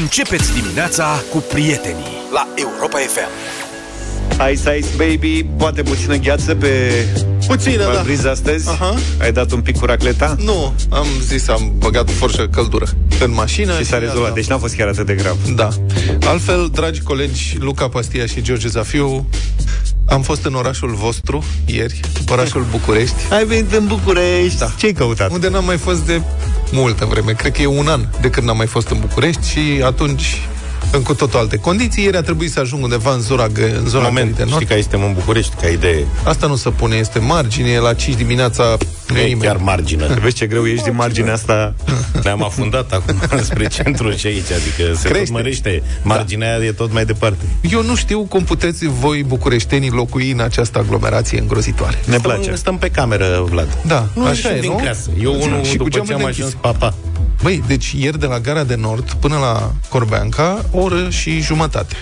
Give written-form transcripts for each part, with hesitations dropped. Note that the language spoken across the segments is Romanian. Începeți dimineața cu prietenii la Europa FM. Ice Ice Baby, poate puțină gheață pe... Puțină, da. Briza astăzi? Uh-huh. Ai dat un pic cu racleta? Nu, am zis, am băgat forșă căldură în mașină. Și s-a rezolvat, deci n-a fost chiar atât de grav. Da. Altfel, dragi colegi, Luca Pastia și George Zafiu, am fost în orașul vostru ieri, orașul București. Ai venit în București, da. Ce-ai căutat? Unde n-am mai fost de multă vreme. Cred că e un an de când n-am mai fost în București. Și atunci... în cu totul alte condiții. Ieri a trebuit să ajung undeva în zona Gara de Nord. Știi că aici suntem în București, ca idee. Asta nu se pune, este margine. La 5 dimineața nu e chiar margine. Vezi ce greu ești din marginea asta. Ne-am afundat acum spre centru și aici. Adică se tot mărește. Marginea aia e tot mai departe. Eu nu știu cum puteți voi, bucureștenii, locui în această aglomerație îngrozitoare. Ne place. Stăm pe cameră, Vlad. Da, nu, așa e, din nu? Casă. Eu unul, și după ce am ajuns, papa. Băi, deci ieri de la Gara de Nord până la Corbeanca, oră și jumătate.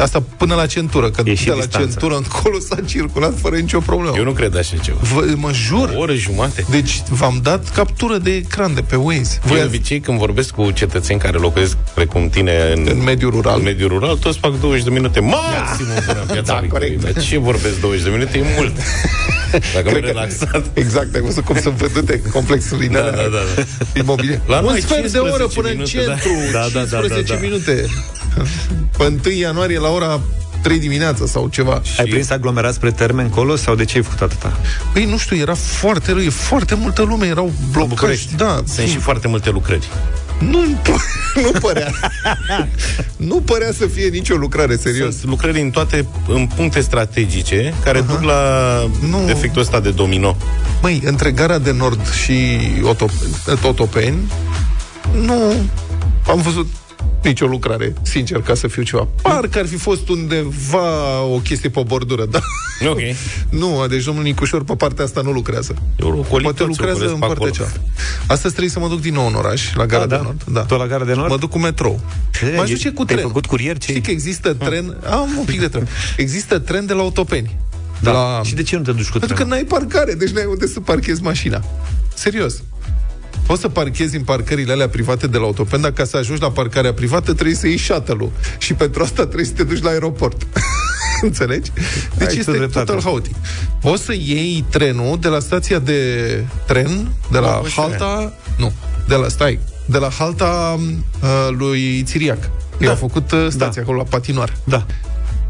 Asta până la centură, că de distanța. La centură încolo s-a circulat fără nicio problemă. Eu nu cred așa ceva. Mă jur. O oră jumate. Deci v-am dat captură de ecran de pe Waze. De obicei, când vorbesc cu cetățeni care locuiesc precum tine în mediul rural. În mediul rural, toți fac 20 de minute maxim până în viața lui. Da, corect. Dar ce vorbesc 20 de minute? E mult. Dacă m-am relaxat. Exact, acum cum sunt vădute complexul da. Imobiliar. La noi, un sfert de oră până în centru. Da. 15 minute. Pe 1 ianuarie la ora 3 dimineața sau ceva. Ai prins aglomerați spre termen colo sau de ce ai făcut atâta? Păi nu știu, era foarte rău, foarte multă lume, erau blocați. Da. Sunt și foarte multe lucrări. Nu părea să fie nicio lucrare, serios. Sunt lucrări în puncte strategice care duc la efectul ăsta de domino. Măi, între Gara de Nord și Otopeni nu am văzut nicio lucrare, sincer, ca să fiu ceva. Parcă ar fi fost undeva o chestie pe o bordură, da? Ok. Nu, deci domnul Nicușor pe partea asta nu lucrează. Poate lucrează în partea cealaltă. Astăzi trebuie să mă duc din nou în oraș, la Gara de Nord. Da. Tot la Gara de Nord? Mă duc cu metrou. Mă duce cu tren. Te-ai făcut curier? Știi că există tren? Am un pic de tren. Există tren de la Autopeni. Da. Și de ce nu te duci cu tren? Pentru că n-ai parcare, deci n-ai unde să parchezi mașina. Serios. Poți să parchezi în parcările alea private de la Autopeni, dar ca să ajungi la parcarea privată trebuie să iei shuttle-ul. Și pentru asta trebuie să te duci la aeroport. Înțelegi? Deci ai este total haotic. Poți să iei trenul de la stația de tren, de la halta... Nu, de la halta lui Țiriac. Da. I-a făcut stația acolo la patinoar. Da.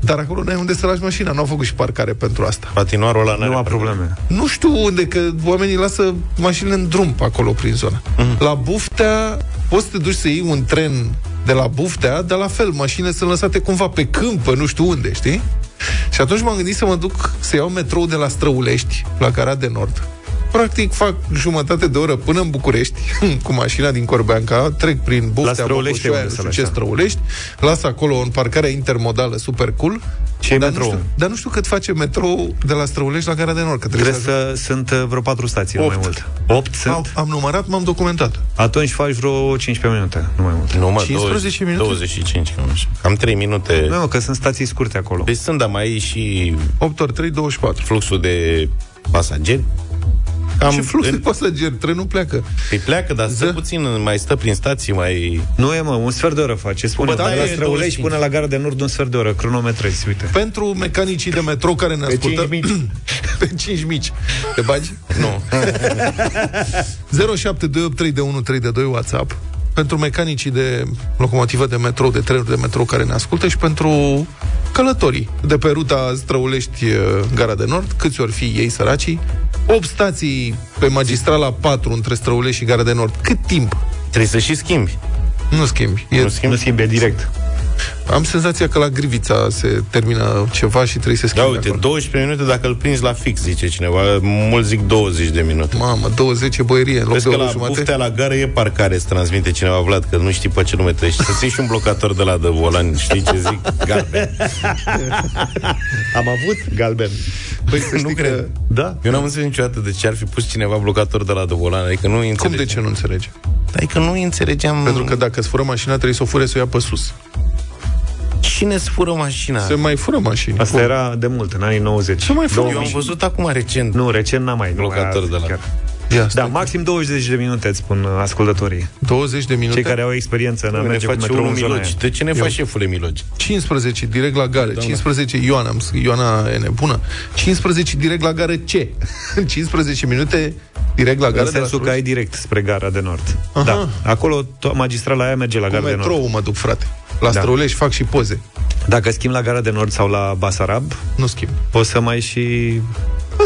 Dar acolo n-ai unde să lași mașina. N-au făcut și parcare pentru asta. Patinoarul ăla n-are probleme. Nu știu unde, că oamenii lasă mașinile în drum acolo prin zona. La Buftea poți să te duci să iei un tren de la Buftea, dar la fel, mașinile sunt lăsate cumva pe câmpă, nu știu unde, știi? Și atunci m-am gândit să mă duc să iau metrou de la Straulești la Gara de Nord. Practic fac jumătate de oră până în București cu mașina din Corbeanca, trec prin Buftea, Mogoșoia, nu știu ce Straulești, las acolo în parcarea intermodală super cool. Ce metrou? Dar nu știu cât face metrou de la Straulești la Gara de Nord, că trebuie să sunt vreo 4 stații, 8. Nu mai mult. 8 sunt. Am numărat, m-am documentat. Atunci faci vreo 15 minute, nu mai mult. 15 minute? 25, nu știu. Cam 3 minute. Nu, că sunt stații scurte acolo. Deci sunt, dar mai e și 8 ori 3, 24. Fluxul de pasageri. Și flux de pasageri, trenul pleacă. Îi pleacă, dar stă puțin, mai stă prin stații, mai... Nu e, mă, un sfert de oră face. Spune, da, la Straulești până la Gara de Nord un sfert de oră, cronometrezi, uite. Pentru mecanicii de metrou care ne ascultă... Pe 5 mici. Pe 5 mici. Te bagi? Nu. 07283132 WhatsApp. Pentru mecanicii de locomotivă de metrou, de trenuri de metrou care ne ascultă și pentru călătorii de pe ruta Straulești-Gara de Nord, câți ori fi ei săracii, 8 stații pe magistrala 4 între Straulești și Gara de Nord. Cât timp? Trebuie să și schimbi. Nu schimbi, e direct. Am senzația că la Grivița se termină ceva și trebuie să schimbi. Da, uite, acolo. 12 minute dacă îl prinzi la fix, zice cineva. Mulți zic 20 de minute. Mamă, 20 e băierie. Vezi că la Buftea la gară e parcare, se transmite cineva, Vlad, că nu știi pe ce lume treci. Să ții și un blocator de la de volan, știi ce zic? Galben. Am avut galben. Păi, nu cred. Că... Da. Eu n-am înțeles niciodată de ce ar fi pus cineva blocator de la de volan. Adică nu înțelege. Cum, de ce nu înțelege? Adică nu înțelegeam... Pentru că dacă îți fură mașina, trebuie să o fure, să o ia pe sus. Cine-ți fură mașina? Se mai fură mașini. Asta era de mult, în anii 90. Eu am văzut acum recent. Nu, recent n-am mai. Blocator de la... Da, maxim 20 de minute, îți spun ascultătorii. 20 de minute? Cei care au experiență în a merge cu metroul în zona. De ce ne faci șefule milogi? 15, direct la gare. 15, Ioana, Ioana e nebună. 15, direct la gare ce? 15 minute, direct la gare. În sensul că ai direct spre Gara de Nord. Aha. Da, acolo magistrala aia merge la Gara de Nord. Cu metrou mă duc, frate. La Strauleşti fac și poze. Dacă schimb la Gara de Nord sau la Basarab, nu schimb. Poți să mai și...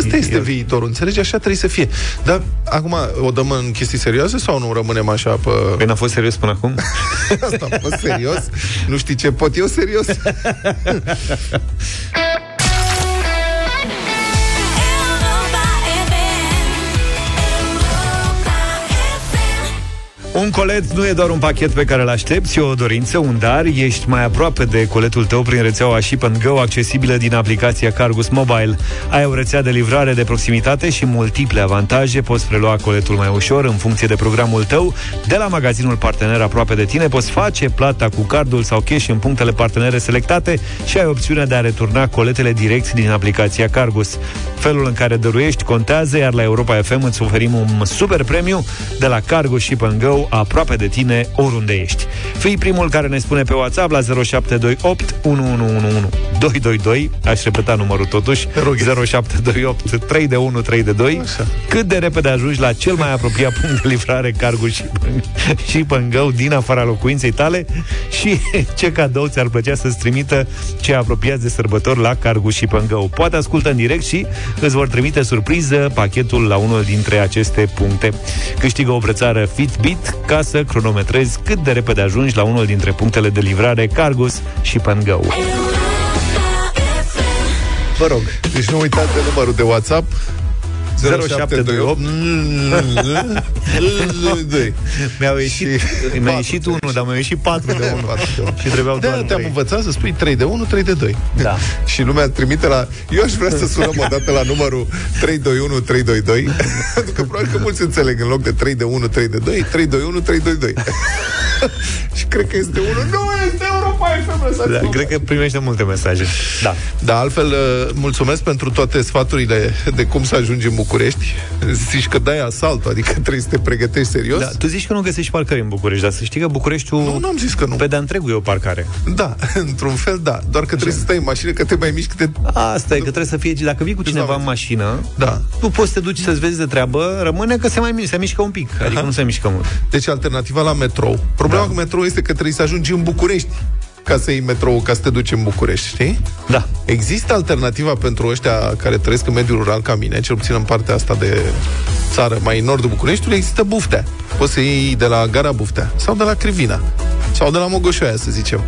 Asta este viitorul, înțelegi? Așa trebuie să fie. Dar acum o dăm în chestii serioase sau nu rămânem așa pe... Păi n-a fost serios până acum? Asta a fost serios? Nu știi ce pot eu serios? Un colet nu e doar un pachet pe care îl aștepți, e o dorință, un dar. Ești mai aproape de coletul tău prin rețeaua Ship&Go, accesibilă din aplicația Cargus Mobile. Ai o rețea de livrare de proximitate și multiple avantaje. Poți prelua coletul mai ușor în funcție de programul tău. De la magazinul partener aproape de tine poți face plata cu cardul sau cash în punctele partenere selectate și ai opțiunea de a returna coletele direct din aplicația Cargus. Felul în care dăruiești contează, iar la Europa FM îți oferim un super premiu de la Cargus Ship&Go, aproape de tine, oriunde ești. Fii primul care ne spune pe WhatsApp la 0728 1111 222. Aș repeta numărul totuși. 0728 3 de 1 3 de 2. Așa. Cât de repede ajungi la cel mai apropiat punct de livrare Cargus și Pângău din afara locuinței tale și ce cadou ți-ar plăcea să-ți trimită cei apropiați de sărbători la Cargus și Pângău. Poate ascultă în direct și îți vor trimite surpriză pachetul la unul dintre aceste puncte. Câștigă o brățară Fitbit ca să cronometrezi cât de repede ajungi la unul dintre punctele de livrare Cargus și Pângău. Vă rog, deci nu uitați de numărul de WhatsApp 0728 Mi-a ieșit 1, dar mi-a ieșit 4 de 1 și trebuiau doar 3. Te-am învățat să spui 3 de 1, 3 de 2. Da. Și lumea trimite la... Eu aș vrea să sunăm o dată la numărul 321 322, pentru că probabil că mulți înțeleg, în loc de 3 de 1, 3 de 2, 321 322. Și cred că este unul. Nu este Europa FM. Da, cred că primește multe mesaje. Da. Dar altfel, mulțumesc pentru toate sfaturile de cum să ajungi în București. Zici că dai asalt, adică trebuie să te pregătești serios. Da, tu zici că nu găsești parcări în București, dar să știi că Bucureștiul... Nu, n-am zis că nu. Pe de-a întregul e o parcare. Da, într-un fel da. Doar că trebuie să stai în mașină, că te mai miști câte... Asta e, că trebuie să fie... Dacă vii cu cineva în mașină, da, tu poți să te duci să-ți vezi de treabă, rămâne că se mișcă un pic, adică nu se mișcă mult. Deci alternativa la metrou. Problema cu metrou este că trebuie să ajungi în București ca să iei metrou, ca să te duci în București, știi? Da. Există alternativa pentru ăștia care trăiesc în mediul rural ca mine, cel puțin în partea asta de țară, mai în nordul Bucureștiului, există Buftea. Poți să iei de la gara Buftea sau de la Crivina sau de la Mogoșoia, să zicem.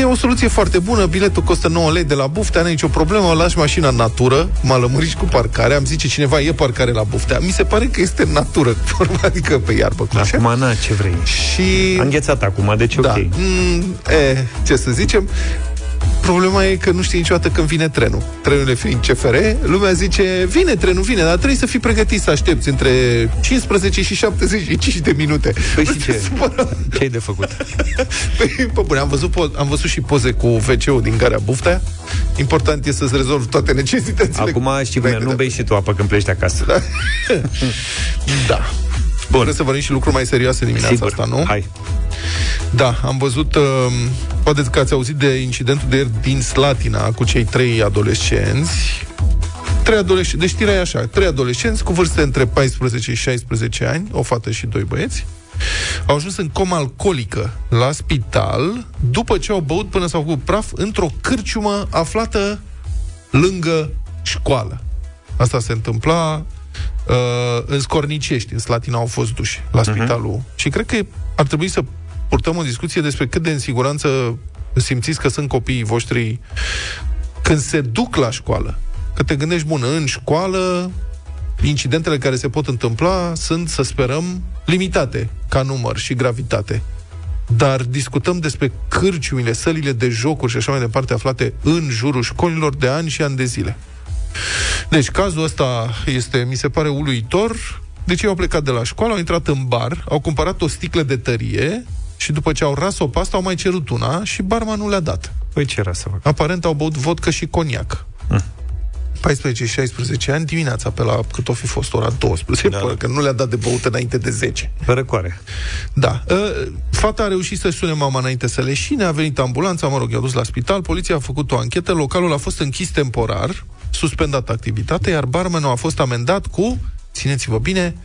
E o soluție foarte bună, biletul costă 9 lei de la Buftea, n-ai nicio problemă, lași mașina în natură, m-a lămurit și cu parcarea, am zice cineva, e parcare la Buftea. Mi se pare că este în natură, adică pe iarbă. Acum, na, ce vrei. Și... Am înghețat acum, deci da. Ok. Ce să zicem? Problema e că nu știi niciodată când vine trenul. Trenurile fiind CFR, lumea zice vine trenul, vine, dar trebuie să fii pregătit să aștepți între 15 și 75 de minute. Păi și ce-i de făcut? Păi, bune, am văzut și poze cu WC-ul din Gara Buftea. Important e să-ți rezolvi toate necesitățile. Acum știi cum e, nu bei și tu apă când pleci de acasă. Da. Da. Bun. Trebuie să vorbim și lucruri mai serioase dimineața asta, nu? Hai. Da, am văzut, poate că ați auzit de incidentul de ieri din Slatina cu cei 3 adolescenți. Deci știrea e așa, 3 adolescenți cu vârste între 14 și 16 ani, o fată și 2 băieți, au ajuns în comă alcoolică la spital după ce au băut până s-au făcut praf într-o cârciumă aflată lângă școală. Asta se întâmpla în Scornicești, în Slatina au fost duși la spitalul. Și cred că ar trebui să purtăm o discuție despre cât de în siguranță simțiți că sunt copiii voștri când se duc la școală. Că te gândești, bun, în școală incidentele care se pot întâmpla sunt, să sperăm, limitate ca număr și gravitate. Dar discutăm despre cârciumile, sălile de jocuri și așa mai departe aflate în jurul școlilor de ani și ani de zile. Deci cazul ăsta este, mi se pare, uluitor. Deci ei au plecat de la școală, au intrat în bar, au cumpărat o sticlă de tărie și după ce au ras o pastă, au mai cerut una și barmanul le-a dat. Păi ce era să fac? Aparent au băut vodcă și coniac. 14-16 ani dimineața, pe la cât o fi fost ora 12, da, până că nu le-a dat de băut înainte de 10. Pe răcoare. Da. Fata a reușit să sune mama înainte să leșine, a venit ambulanța, mă rog, i-a dus la spital, poliția a făcut o anchetă, localul a fost închis temporar, suspendat activitatea, iar barmenul a fost amendat cu, țineți-vă bine,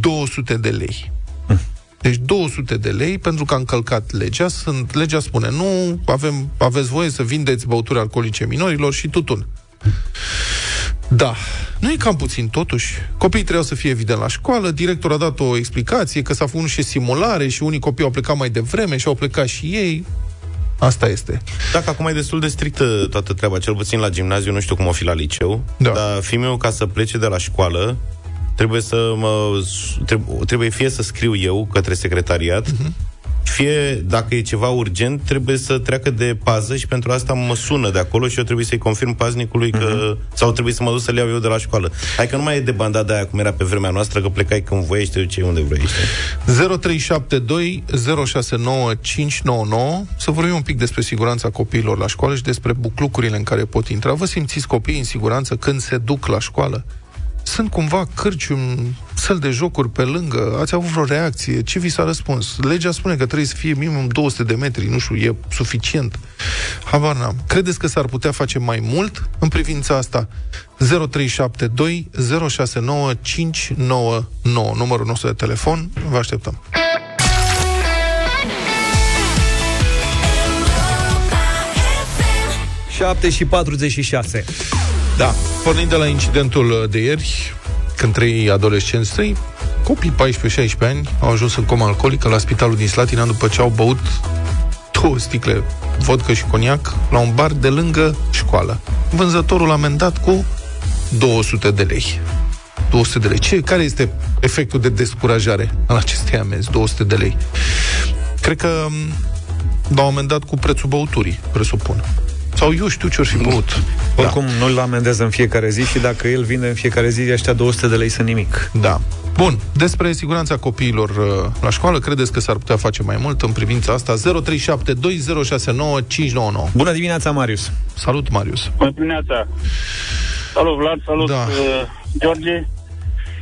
200 de lei. Deci 200 de lei pentru că a încălcat legea. Legea spune, nu aveți voie să vindeți băuturi alcoolice minorilor și tutun. Da, nu e cam puțin totuși? Copiii trebuiau să fie evident la școală, directorul a dat o explicație că s-a făcut și simulare și unii copii au plecat mai devreme și au plecat și ei. Asta este. Dacă acum e destul de strictă toată treaba, cel puțin la gimnaziu, nu știu cum o fi la liceu, da. Dar fiul meu, ca să plece de la școală, trebuie fie să scriu eu către secretariat, fie, dacă e ceva urgent, trebuie să treacă de pază și pentru asta mă sună de acolo și eu trebuie să-i confirm paznicului că, sau trebuie să mă duc să le iau eu de la școală. Hai că nu mai e de banda de aia cum era pe vremea noastră, că plecai când voiai și te duceai unde vrei. 0372 069599. Să vorbim un pic despre siguranța copiilor la școală și despre buclucurile în care pot intra. Vă simțiți copiii în siguranță când se duc la școală? Sunt cumva cârci, un săl de jocuri pe lângă? Ați avut vreo reacție? Ce vi s-a răspuns? Legea spune că trebuie să fie minimum 200 de metri, nu știu, e suficient? Habar n-am. Credeți că s-ar putea face mai mult în privința asta? 0372 069 599, numărul nostru de telefon. Vă așteptăm. 7:46. Da, pornind de la incidentul de ieri, când trei adolescenți, copii 14-16 ani, au ajuns în comă alcoolică la spitalul din Slatina după ce au băut 2 sticle vodcă și coniac la un bar de lângă școală. Vânzătorul a amendat cu 200 de lei. 200 de lei. Care este efectul de descurajare al acestei amenzi? 200 de lei. Cred că l-au amendat cu prețul băuturii, presupun. Sau eu știu ce-or fi băut. Oricum, da, nu-l amendează în fiecare zi și dacă el vinde în fiecare zi, ăștia 200 de lei sunt nimic. Da. Bun, despre siguranța copiilor la școală, credeți că s-ar putea face mai mult în privința asta? 0372069599. Bună dimineața, Marius. Salut, Marius. Bună dimineața. Salut, Vlad, salut, da, George.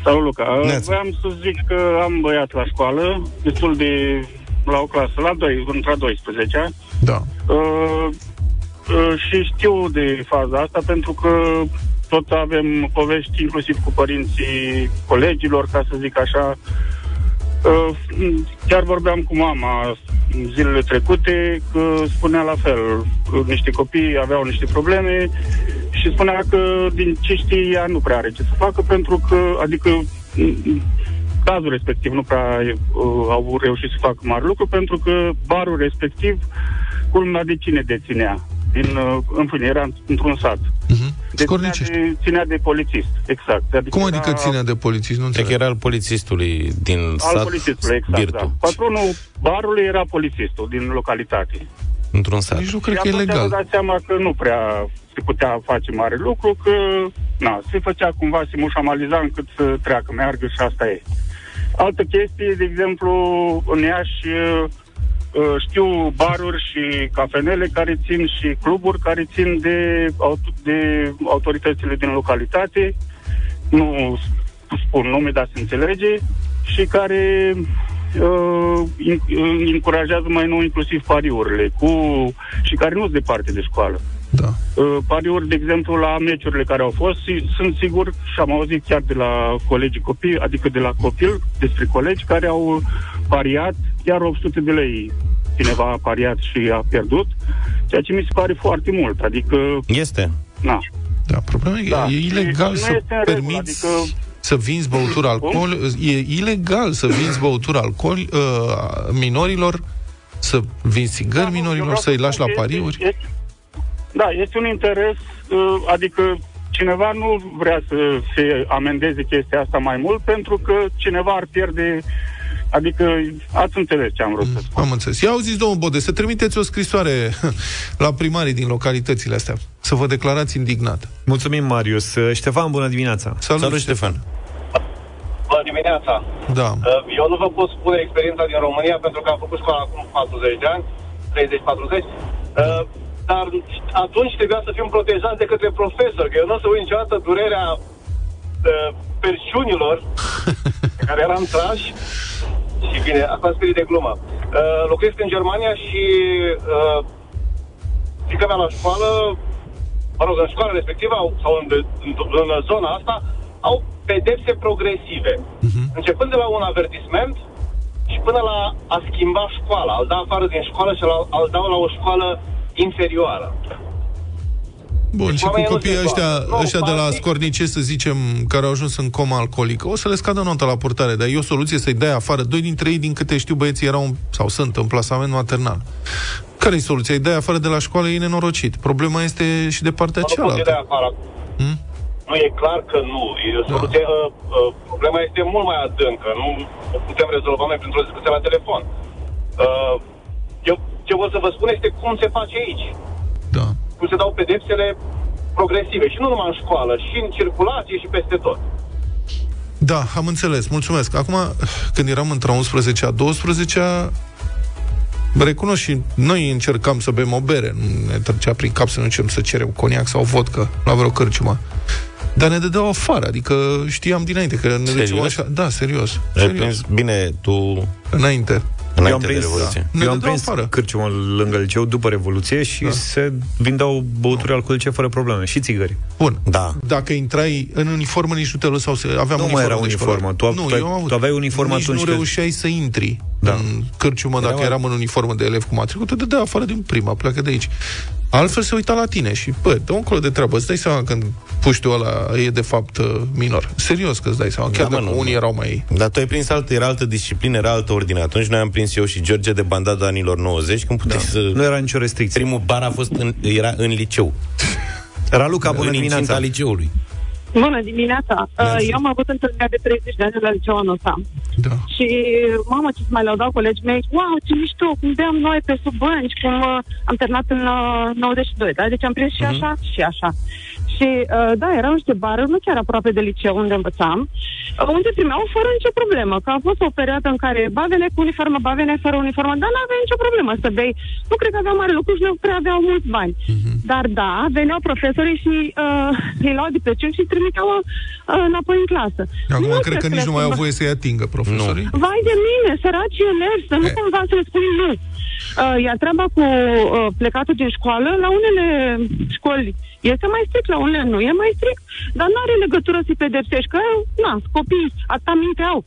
Salut, Luca. Vreau să zic că am băiat la școală, destul de la o clasă, la 2, între 12-a. Da. Și știu de faza asta pentru că tot avem povești inclusiv cu părinții colegilor, ca să zic așa. Chiar vorbeam cu mama zilele trecute că spunea la fel, niște copii aveau niște probleme și spunea că din ce știe ea nu prea are ce să facă pentru că, adică cazul respectiv nu prea au reușit să facă mari lucru pentru că barul respectiv, culmea, de cine deținea? În fine, era într-un sat. Ținea de polițist, exact. Adică cum adică ținea de polițist? Nu înțeleg. Era al polițistului din sat. Al polițistului, exact, da. Patronul barului era polițistul din localitate. Într-un sat. Deci nu cred că e legal. Am dat seama că nu prea se putea face mare lucru, că na, se făcea cumva, se mușamaliza încât să treacă, meargă și asta e. Altă chestie, de exemplu, în Iași, știu baruri și cafenele care țin și cluburi care țin de autoritățile din localitate, nu spun nume, dar se înțelege, și care încurajează mai nou inclusiv pariurile și care nu sunt departe de școală. Da. Pariuri, de exemplu, la meciurile care au fost, sunt sigur și am auzit chiar de la colegii copii, adică de la copil, despre colegi care au pariat, chiar 800 de lei cineva a pariat și a pierdut, ceea ce mi se pare foarte mult, adică... Este. Na. Da, problema e, da, e ilegal să permiți... Adică... Să vinzi băutură alcool, e ilegal să vinzi băutură alcool minorilor, să vinzi țigări, da, minorilor, să-i lași la pariuri. Da, este un interes, adică cineva nu vrea să se amendeze chestia asta mai mult pentru că cineva ar pierde, adică ați înțeles ce am vrut să spun. Am înțeles. Ia auziți, domnul Bode, să trimiteți o scrisoare la primarii din localitățile astea, să vă declarați indignat. Mulțumim, Marius. Ștefan, bună dimineața. Salut, Ștefan. Bună dimineața. Da. Eu nu vă pot spune experiența din România pentru că am făcut școala acum 40 de ani, 30-40. dar atunci trebuia să fim protejați de către profesor, că eu nu o să uit niciodată durerea perciunilor pe care eram trași. Și bine, acum spirit de glumă. Locuiesc în Germania și fiica mea la școală, mă rog, în școala respectivă sau în zona asta au pedepse progresive. Începând de la un avertisment și până la a schimba școala, al da afară din școală și al dau la o școală inferioară. Bun, și cu copiii ăștia de la Scornicești, să zicem, care au ajuns în coma alcoolică, o să le scadă nota la purtare, dar e o soluție să-i dai afară. Doi dintre ei, din câte știu, băieții erau sau sunt în plasament maternal. Care e soluția? Îi dai afară de la școală, e nenorocit. Problema este și de partea cealaltă. Nu, e clar că nu. Soluția, problema este mult mai adâncă. Nu o putem rezolva noi printr-o discuție la telefon. Eu ce vreau să vă spun este cum se face aici. Da. Cum se dau pedepsele progresive. Și nu numai în școală, și în circulație și peste tot. Da, am înțeles. Mulțumesc. Acum, când eram între 11-a, 12-a, recunosc și noi încercam să bem o bere. Ne trecea prin cap să nu încercăm să cerem coniac sau vodcă la vreo cărciumă. Dar ne dădeau afară, adică știam dinainte că ne duceam așa. Da, serios. Prins bine tu înainte. Eu am prins, eu am prins cârciumă lângă liceu după Revoluție și se vindeau băuturi alcoolice fără probleme și țigări. Bun. Da. Dacă intrai în uniformă, nici nu te lăsau să... Aveam uniformă. Nu mai era uniformă. Tu aveai uniformă atunci. Nici nu reușeai să intri în cârciumă dacă eram în uniformă de elev cu matricul, te dădea afară din prima, pleacă de aici. Altfel se uita la tine și, dă-o încolo de treabă. Îți dai seama când puștiul ăla e de fapt minor. Serios că îți dai seama, chiar dacă unii erau mai... Dar tu ai prins altă, era altă disciplină, era altă ordine. Atunci noi am prins eu și George de bandada anilor 90, când puteai să... Nu era nicio restricție. Primul bar a fost era în liceu. Era Luca, bună dimineața. În liceului. Bună dimineața. Eu am avut întâlnirea de 30 de ani la liceu anul ăsta. Da. Și, mamă, ce mai laudau colegii mei. Wow, ce mișto, cum beam noi pe sub bănci, cum am terminat în 92, da? Deci am prins și așa și așa. Și, da, erau niște baruri, nu chiar aproape de liceu unde învățam, unde primeau fără nicio problemă. Că a fost o perioadă în care bavele cu uniformă, bavele fără uniformă, dar nu aveai nicio problemă să bei. Nu cred că aveau mare lucru și nu prea aveau mulți bani. Dar, da, veneau profesorii și îi luau de plăciuni și trimiteau înapoi în clasă. Acum nu cred că nici nu mai au voie să-i atingă profesorii. Nu. Vai de mine, săraci elevi, să nu cumva să le spui nu. Iar treaba cu plecatul din școală, la unele școli este mai strict, la unele nu e mai strict, dar nu are legătură să-i pedepsești, că, na, copiii, atâta minte au.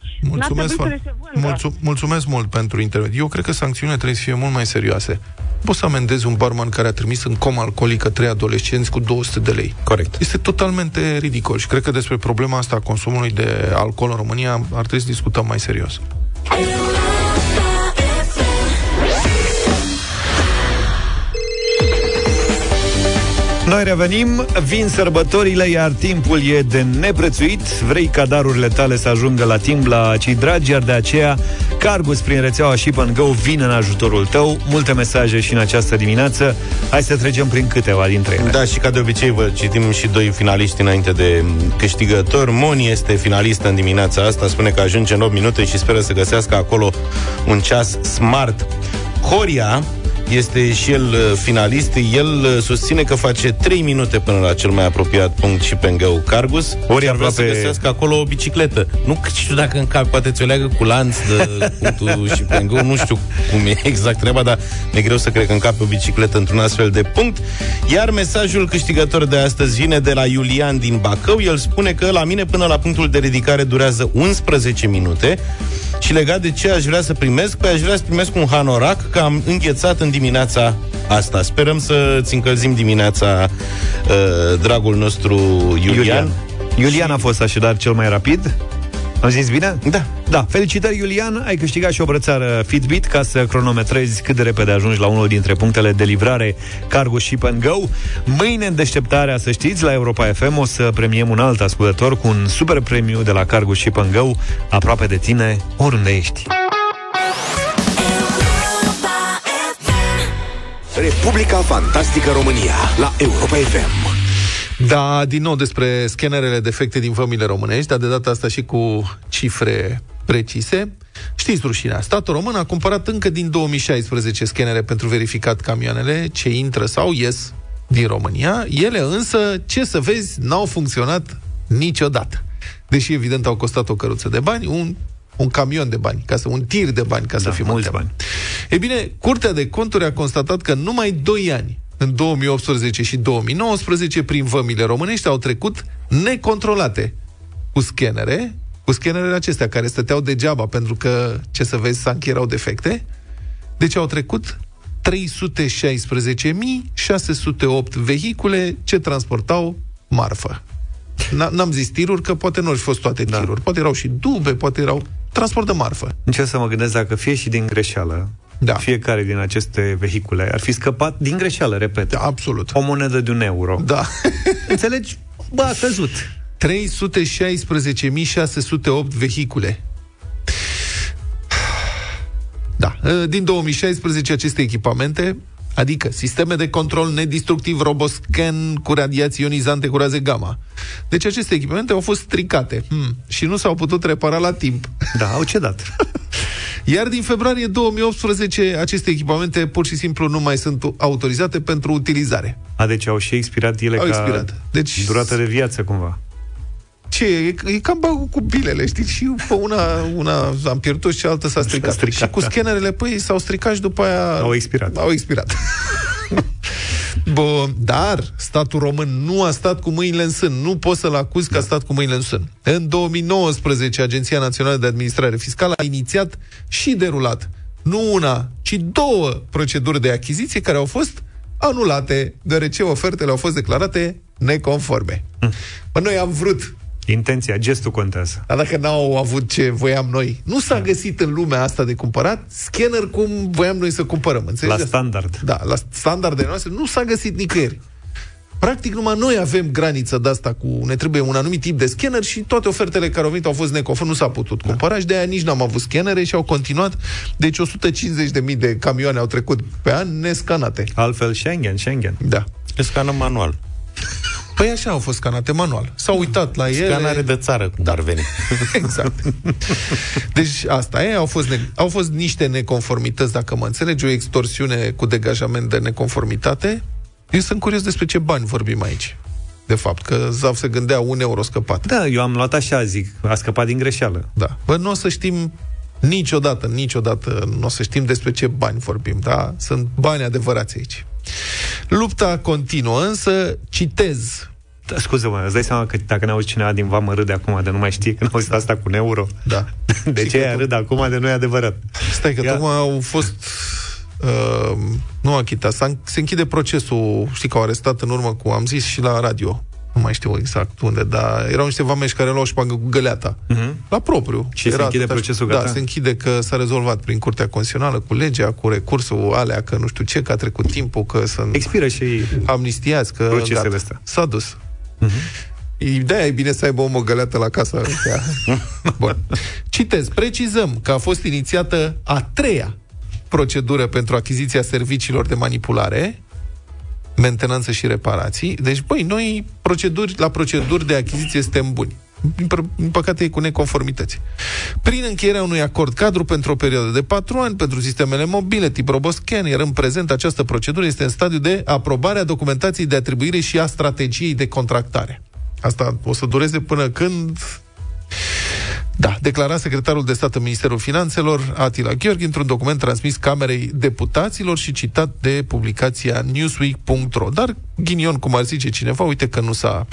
Mulțumesc mult pentru intervenție. Eu cred că sancțiunile trebuie să fie mult mai serioase. Poți să amendezi un barman care a trimis în coma alcoolică 3 adolescenți cu 200 de lei. Corect. Este totalmente ridicol și cred că despre problema asta a consumului de alcool în România ar trebui să discutăm mai serios. Noi revenim, vin sărbătorile, iar timpul e de neprețuit. Vrei ca darurile tale să ajungă la timp la cei dragi, iar de aceea Cargus prin rețeaua Ship&Go vine în ajutorul tău. Multe mesaje și în această dimineață. Hai să trecem prin câteva dintre ele. Da, și ca de obicei vă citim și doi finaliști înainte de câștigător. Moni este finalistă în dimineața asta. Spune că ajunge în 8 minute și speră să găsească acolo un ceas smart. Horia este și el finalist. El susține că face 3 minute până la cel mai apropiat punct și Pângău Cargus. Ori ar vrea să găsească acolo o bicicletă. Nu știu dacă în cap, poate ți-o leagă cu lanț de punctul și Pângău. Nu știu cum e exact treaba, dar e greu să cred că încape o bicicletă într-un astfel de punct. Iar mesajul câștigător de astăzi vine de la Iulian din Bacău. El spune că la mine până la punctul de ridicare durează 11 minute. Și legat de ce aș vrea să primesc, aș vrea să primesc un hanorac, că am înghețat în dimineața asta. Sperăm să-ți încălzim dimineața, dragul nostru Iulian. Iulian a fost așadar cel mai rapid. Am zis bine? Da. Da. Felicitări, Iulian, ai câștigat și o brățară Fitbit ca să cronometrezi cât de repede ajungi la unul dintre punctele de livrare Cargo Ship and Go. Mâine în deșteptarea, să știți, la Europa FM o să premiem un alt ascultător cu un super premiu de la Cargo Ship and Go, aproape de tine, oriunde ești. Republica Fantastică România la Europa FM. Da, din nou despre scanerele defecte din familiile românești, dar de data asta și cu cifre precise. Știți rușinea. Statul român a cumpărat încă din 2016 scanere pentru verificat camioanele ce intră sau ies din România. Ele însă, ce să vezi, n-au funcționat niciodată. Deși evident au costat o căruță de bani, un camion de bani, un tir de bani, ca să fim mulți bani. E bine, Curtea de Conturi a constatat că numai 2 ani, în 2018 și 2019, prin vămile românești au trecut necontrolate cu scanere, cu scanerele acestea care stăteau degeaba pentru că, ce să vezi, s-a închirau defecte. Deci au trecut 316.608 vehicule ce transportau marfă. N-am zis tiruri, că poate nu au fost toate tiruri. Poate erau și dube, poate erau transport de marfă. Nici o să mă gândesc dacă fie și din greșeală, fiecare din aceste vehicule ar fi scăpat din greșeală, repet. Da, absolut. O monedă de 1 euro. Da. Înțelegi? Bă, a căzut. 316.608 vehicule. Da. Din 2016 aceste echipamente, adică sisteme de control nedistructiv, roboscan cu radiații ionizante cu raze gamma. Deci aceste echipamente au fost stricate și nu s-au putut repara la timp. Da, au cedat. Iar din februarie 2018 aceste echipamente pur și simplu nu mai sunt autorizate pentru utilizare. A, deci au și expirat ele, au expirat. Deci durată de viață cumva. Ce? E cam bagul cu bilele, știi? Și una am pierdut și alta s-a stricat. Și cu scanerele, păi, s-au stricat și după aia... Au expirat. Bă, dar statul român nu a stat cu mâinile în sân. Nu poți să-l acuzi că a stat cu mâinile în sân. În 2019, Agenția Națională de Administrare Fiscală a inițiat și derulat nu una, ci 2 proceduri de achiziție care au fost anulate, deoarece ofertele au fost declarate neconforme. Bă, noi am vrut... Intenția, gestul contează. Dar dacă n-au avut ce voiam noi, nu s-a găsit în lumea asta de cumpărat scanner cum voiam noi să cumpărăm, înțelegi? La standard. Da, la standardele noastre nu s-a găsit nicăieri. Practic numai noi avem granița de asta cu ne trebuie un anumit tip de scanner și toate ofertele care au venit au fost neconforme, nu s-a putut cumpăra și de aia nici n-am avut scanere și au continuat. Deci 150.000 de camioane au trecut pe an nescanate. Altfel Schengen. Da. Scanăm manual. Păi așa au fost scanate manual. S-au uitat la ele. Scanare de țară, cum ar veni. Exact. Deci asta e, au fost niște neconformități, dacă mă înțelegi, o extorsiune cu degajament de neconformitate. Eu sunt curios despre ce bani vorbim aici. De fapt, că Zaf se gândea 1 euro scăpat. Da, eu am luat așa, zic, a scăpat din greșeală. Da. Bă, nu o să știm niciodată nu o să știm despre ce bani vorbim, da? Sunt bani adevărați aici. Lupta continuă, însă citez. Da, scuze-mă, îți dai seama că dacă n-auzi cineva din vamă râde acum de nu mai știe că n-auzi asta cu un euro? Da. De ce aia râde acum de nu e adevărat? Stai că tocmai au fost... nu achitat, se închide procesul, știi că au arestat în urmă cu, am zis și la radio, nu mai știu exact unde, dar erau niște vameși care luau șpangă cu găleata. La propriu. Și se închide procesul, gata? Da, se închide că s-a rezolvat prin Curtea Constituțională, cu legea, cu recursul alea, că nu știu ce, că a trecut timpul, că sunt... Expiră și amnistiați, că procesele astea. S-a dus. De-aia e bine să aibă omul găleată la casă. Bun. Citez, precizăm că a fost inițiată a 3-a procedură pentru achiziția serviciilor de manipulare, mentenanță și reparații. Deci, băi, noi la proceduri de achiziție suntem buni. Din păcate e cu neconformități. Prin încheierea unui acord cadru pentru o perioadă de 4 ani, pentru sistemele mobile, tip roboscan, iar în prezent această procedură este în stadiu de aprobare a documentației de atribuire și a strategiei de contractare. Asta o să dureze până când... Da, declara secretarul de stat în Ministerul Finanțelor, Atila Gheorghe, într-un document transmis Camerei Deputaților și citat de publicația Newsweek.ro. Dar, ghinion, cum ar zice cineva, uite că nu s-a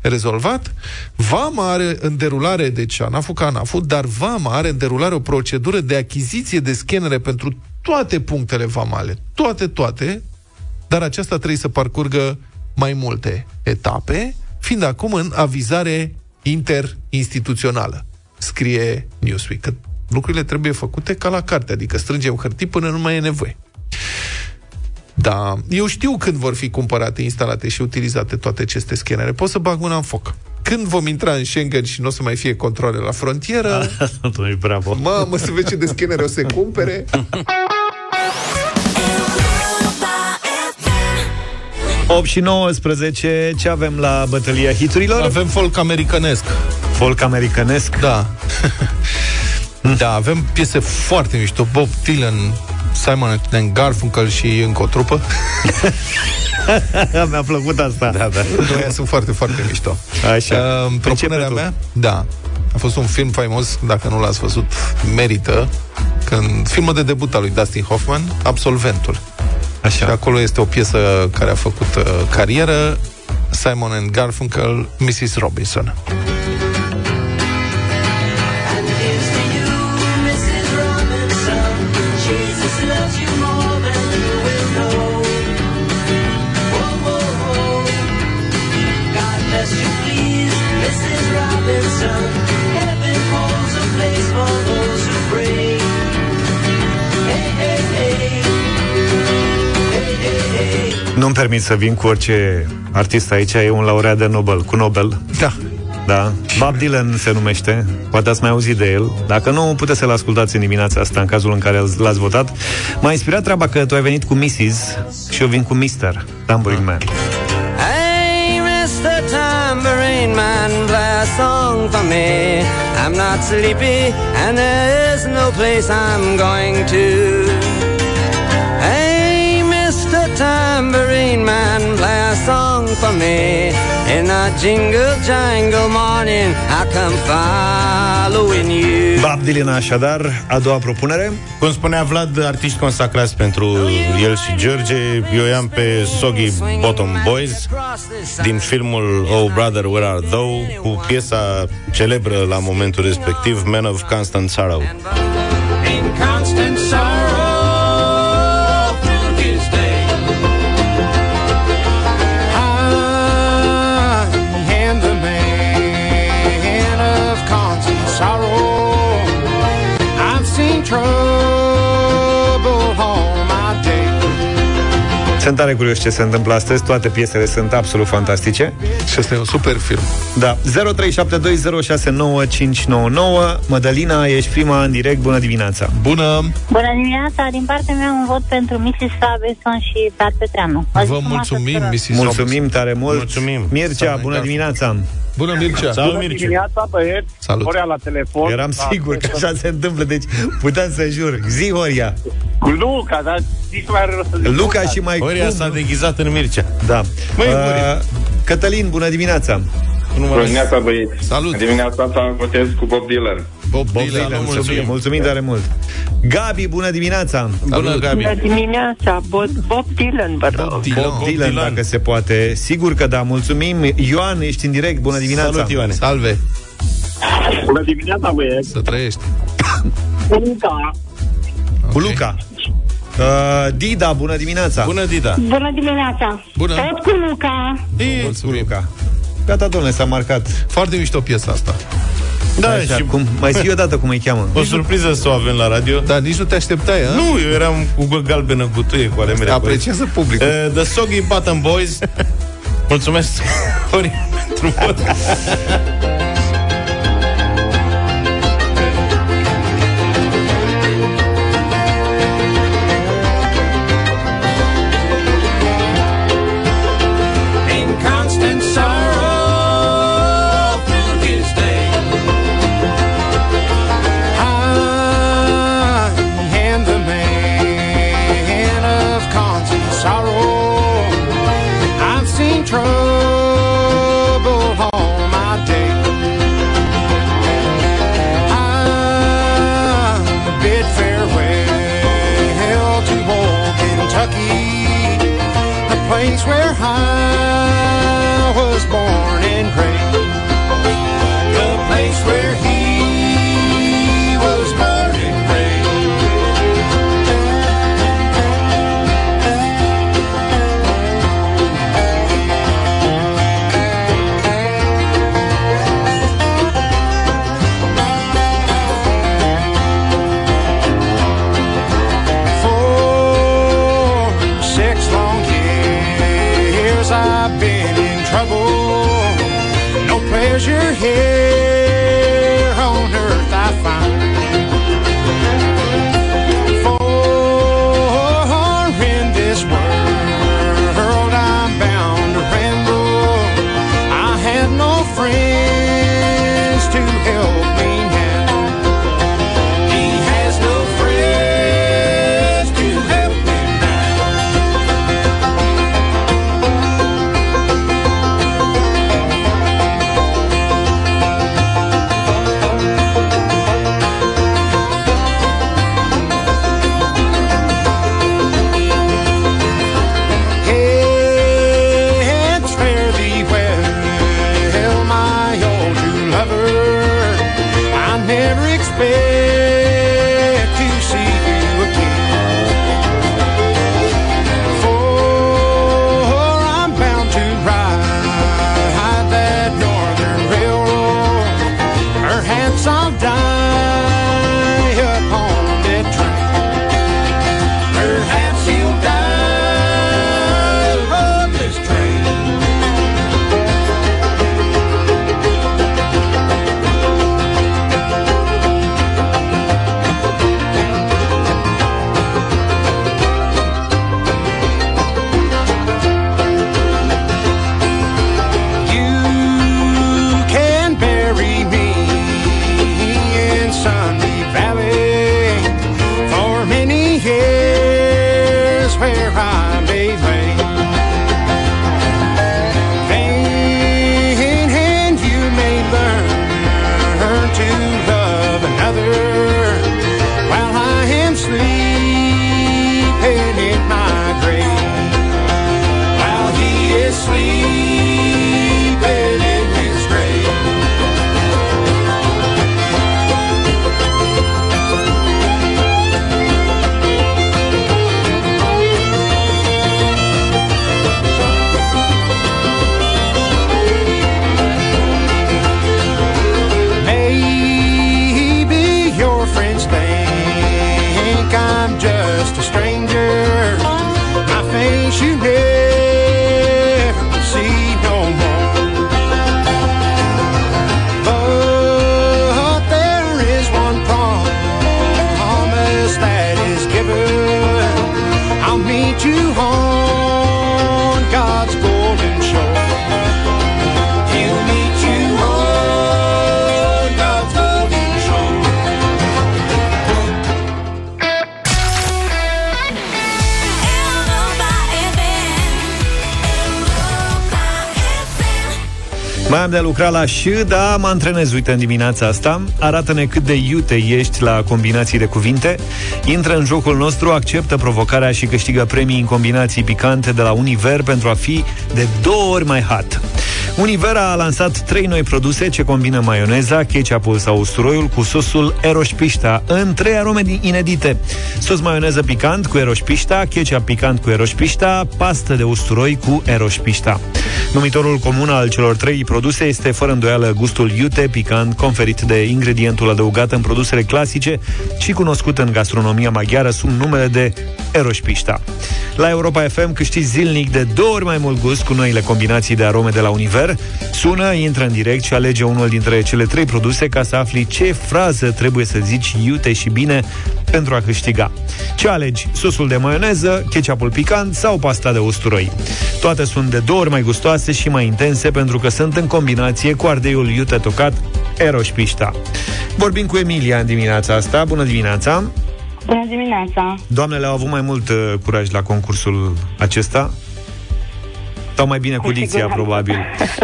rezolvat. Vama are în derulare, deci ANAF-ul ca ANAF-ul, dar Vama are în derulare o procedură de achiziție de scanere pentru toate punctele vamale. Toate, dar aceasta trebuie să parcurgă mai multe etape, fiind acum în avizare interinstituțională. Scrie Newsweek că lucrurile trebuie făcute ca la carte, adică strângem hârtii până nu mai e nevoie. Da, eu știu când vor fi cumpărate, instalate și utilizate toate aceste scanere. Pot să bag mâna în foc. Când vom intra în Schengen și nu o să mai fie controle la frontieră... Bravo! Mamă, să vezi ce de scanere o să cumpere! 8:19, ce avem la bătălia hiturilor? Avem folk americanesc. Da. Da, avem piese foarte mișto, Bob Dylan, Simon and Garfunkel și încă o trupă. Mi-a plăcut asta. Da, da. Doia sunt foarte, foarte mișto. Așa. Propunerea mea, da, a fost un film faimos, dacă nu l-ați văzut, merită. Când filmul de debut al lui Dustin Hoffman, Absolventul. Așa. Și acolo este o piesă care a făcut carieră, Simon and Garfunkel, Mrs. Robinson. Nu-mi permit să vin cu orice artist aici, e un laureat de Nobel, cu Nobel. Da. Da. Bob Dylan se numește, poate ați mai auzit de el. Dacă nu, puteți să-l ascultați în dimineața asta, în cazul în care l-ați votat. M-a inspirat treaba că tu ai venit cu Mrs. și eu vin cu Mr. Tambourine Man. Hey, Mr. Tambourine Man, play a song for me. I'm not sleepy and there is no place I'm going to. Tambourine man, play a song for me. In a jingle jangle morning I come following you. Bob Dylan, așadar, a doua propunere. Cum spunea Vlad, artiști consacrați pentru el și George. Eu i-am pe Soggy Bottom Boys din filmul Oh Brother Where Art Thou, cu piesa celebră la momentul respectiv, Man of Constant Sorrow. In constant sorrow. Sunt tare curios ce se întâmplă astăzi. Toate piesele sunt absolut fantastice. Și este un super film. Da. 0372069599. Mădălina, ești prima în direct. Bună dimineața. Bună. Bună dimineața. Din partea mea un vot pentru Mrs. Robinson și Vlad Petreanu. Vă mulțumim, Mrs. Robinson. Mulțumim tare mult. Mulțumim. Mircea, bună dimineața. Bună, Mircea. Salut, Mircea. Dimineața, băieți. Salut. Horia la telefon. Eram sigur că așa se întâmplă, deci puteam să jur. Zi, Horia. Luca, dar nici mai rău să zic. Luca și mai Horia s-a deghizat în Mircea. Da. Măi, Cătălin, bună dimineața. Bună dimineața, băieți. Salut. Dimineața asta votez cu Bob Dylan. Bob Dylan, mulțumim. Mulțumim tare mult. Gabi, bună dimineața. Bună, Gabi. Bună dimineața. Bob Dylan, vă rog. Bob Dylan, dacă se poate. Sigur că da, mulțumim. Ioan, ești în direct. Bună dimineața. Salut, Ioane. Salve. Bună dimineața, băieți. Să trăiești. Luca. Dida, bună dimineața. Bună, Dida. Bună dimineața. Bună. Tot cu Luca. Mulțumim. Gata, domnule, s-a marcat. Foarte mișto piesa asta. Da, așa, și cum, mai zi o dată cum îi cheamă. O surpriză să o avem la radio. Dar nici nu te așteptai, a? Nu, eu eram cu gât galben în gutuie cu ale mele. Apreciază publicul. The Soggy Bottom Boys. Mulțumesc pentru vot. Where I was born and raised, the place where he was born and raised. 4 or 6 long years I've been in trouble. No pleasure here on earth I find. For in this world I'm bound to ramble. I have no friends to help me now. where I may lay. Vain, and you may learn to love another while I am sleeping in my grave. While he is sleeping in his grave. I'm just a stranger, my face you never see no more. But there is one promise that is given. I'll meet you on God's golden shore. He'll meet you on God's golden shore. Mai am de lucrat la ș, dar mă antrenez, uite, în dimineața asta. Arată-ne cât de iute ești la combinații de cuvinte. Intră în jocul nostru, acceptă provocarea și câștigă premii în combinații picante de la Univers pentru a fi de 2 ori mai hot. Univers a lansat 3 noi produse ce combină maioneza, ketchup-ul sau usturoiul cu sosul Erőspista în 3 arome inedite. Sos maioneză picant cu Erőspista, ketchup picant cu Erőspista, pastă de usturoi cu Erőspista. Numitorul comun al celor 3 produse este fără îndoială gustul iute, picant, conferit de ingredientul adăugat în produsele clasice și cunoscut în gastronomia maghiară sub numele de Erőspista. La Europa FM câștigi zilnic de 2 ori mai mult gust cu noile combinații de arome de la Univers. Sună, intră în direct și alege unul dintre cele 3 produse ca să afli ce frază trebuie să zici iute și bine pentru a câștiga. Ce alegi? Sosul de maioneză, ketchupul picant sau pasta de usturoi? Toate sunt de 2 ori mai gustoase și mai intense pentru că sunt în combinație cu ardeiul iute tocat Erőspista. Vorbim cu Emilia în dimineața asta. Bună dimineața! Bună dimineața! Doamnele au avut mai mult curaj la concursul acesta? Sau mai bine cu dicția, probabil.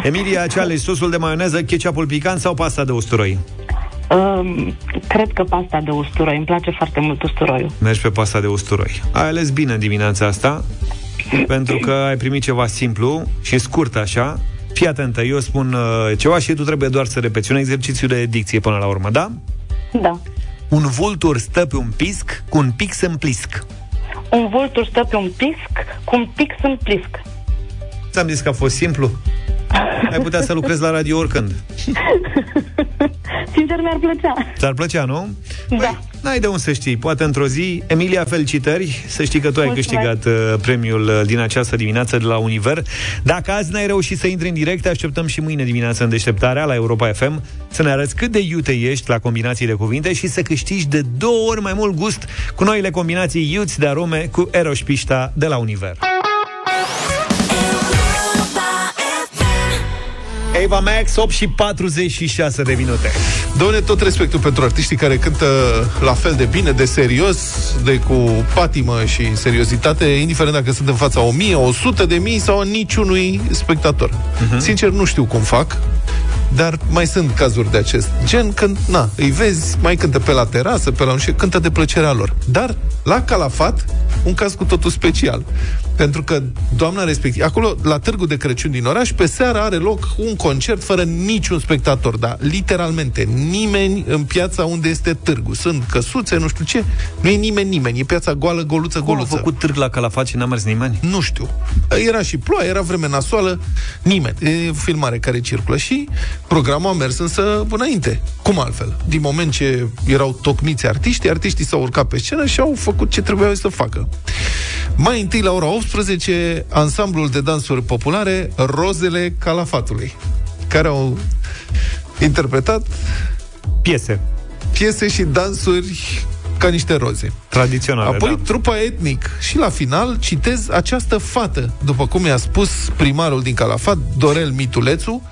Emilia, ce alegi? Sosul de maioneză, ketchupul picant sau pasta de usturoi? Cred că pasta de usturoi. Îmi place foarte mult usturoiul. Mergi pe pasta de usturoi. Ai ales bine dimineața asta, pentru că ai primit ceva simplu și scurt așa. Fii atentă, eu spun ceva și tu trebuie doar să repeți. Un exercițiu de dicție până la urmă, da? Da. Un vultur stă pe un pisc cu un pix în plisc. Un vultur stă pe un pisc cu un pix în plisc. Ți-am zis că a fost simplu? Ai putea să lucrezi la radio oricând. Sincer, mi-ar plăcea. Ți-ar plăcea, nu? Da. Păi, n-ai de unde să știi, poate într-o zi. Emilia, felicitări, să știi că tu mulțumesc. Ai câștigat premiul din această dimineață de la Univers. Dacă azi n-ai reușit să intri în direct, te așteptăm și mâine dimineață în deșteptarea la Europa FM să ne arăți cât de iute ești la combinații de cuvinte și să câștigi de 2 ori mai mult gust cu noile combinații iuți de arome cu Erőspista de la Univers. Ava Max, 8:46 de minute. Doamne, tot respectul pentru artiștii care cântă la fel de bine, de serios, de cu patimă și seriozitate, indiferent dacă sunt în fața 1000, 100.000 sau niciunui spectator. Sincer, nu știu cum fac, dar mai sunt cazuri de acest gen când, na, îi vezi, mai cântă pe la terasă, pe la un șir, cântă de plăcerea lor. Dar la Calafat, un caz cu totul special, pentru că doamna respectivă, acolo, la Târgul de Crăciun din oraș, pe seara are loc un concert fără niciun spectator, dar literalmente nimeni în piața unde este târgul. Sunt căsuțe, nu știu ce, nu e nimeni, e piața goală, goluță. Cum a făcut târg la Calafat și n-a mers nimeni? Nu știu. Era și ploaie, era vreme nasoală, nimeni. E filmare care circulă și programul a mers însă înainte. Cum altfel? Din moment ce erau tocmiți artiștii s-au urcat pe scenă și au făcut ce trebuiau să facă. Mai întâi, la ora 18, ansamblul de dansuri populare Rozele Calafatului, care au interpretat piese și dansuri ca niște roze tradiționale. Apoi trupa etnic și la final, citez, această fată, după cum i-a spus primarul din Calafat, Dorel Mitulețu.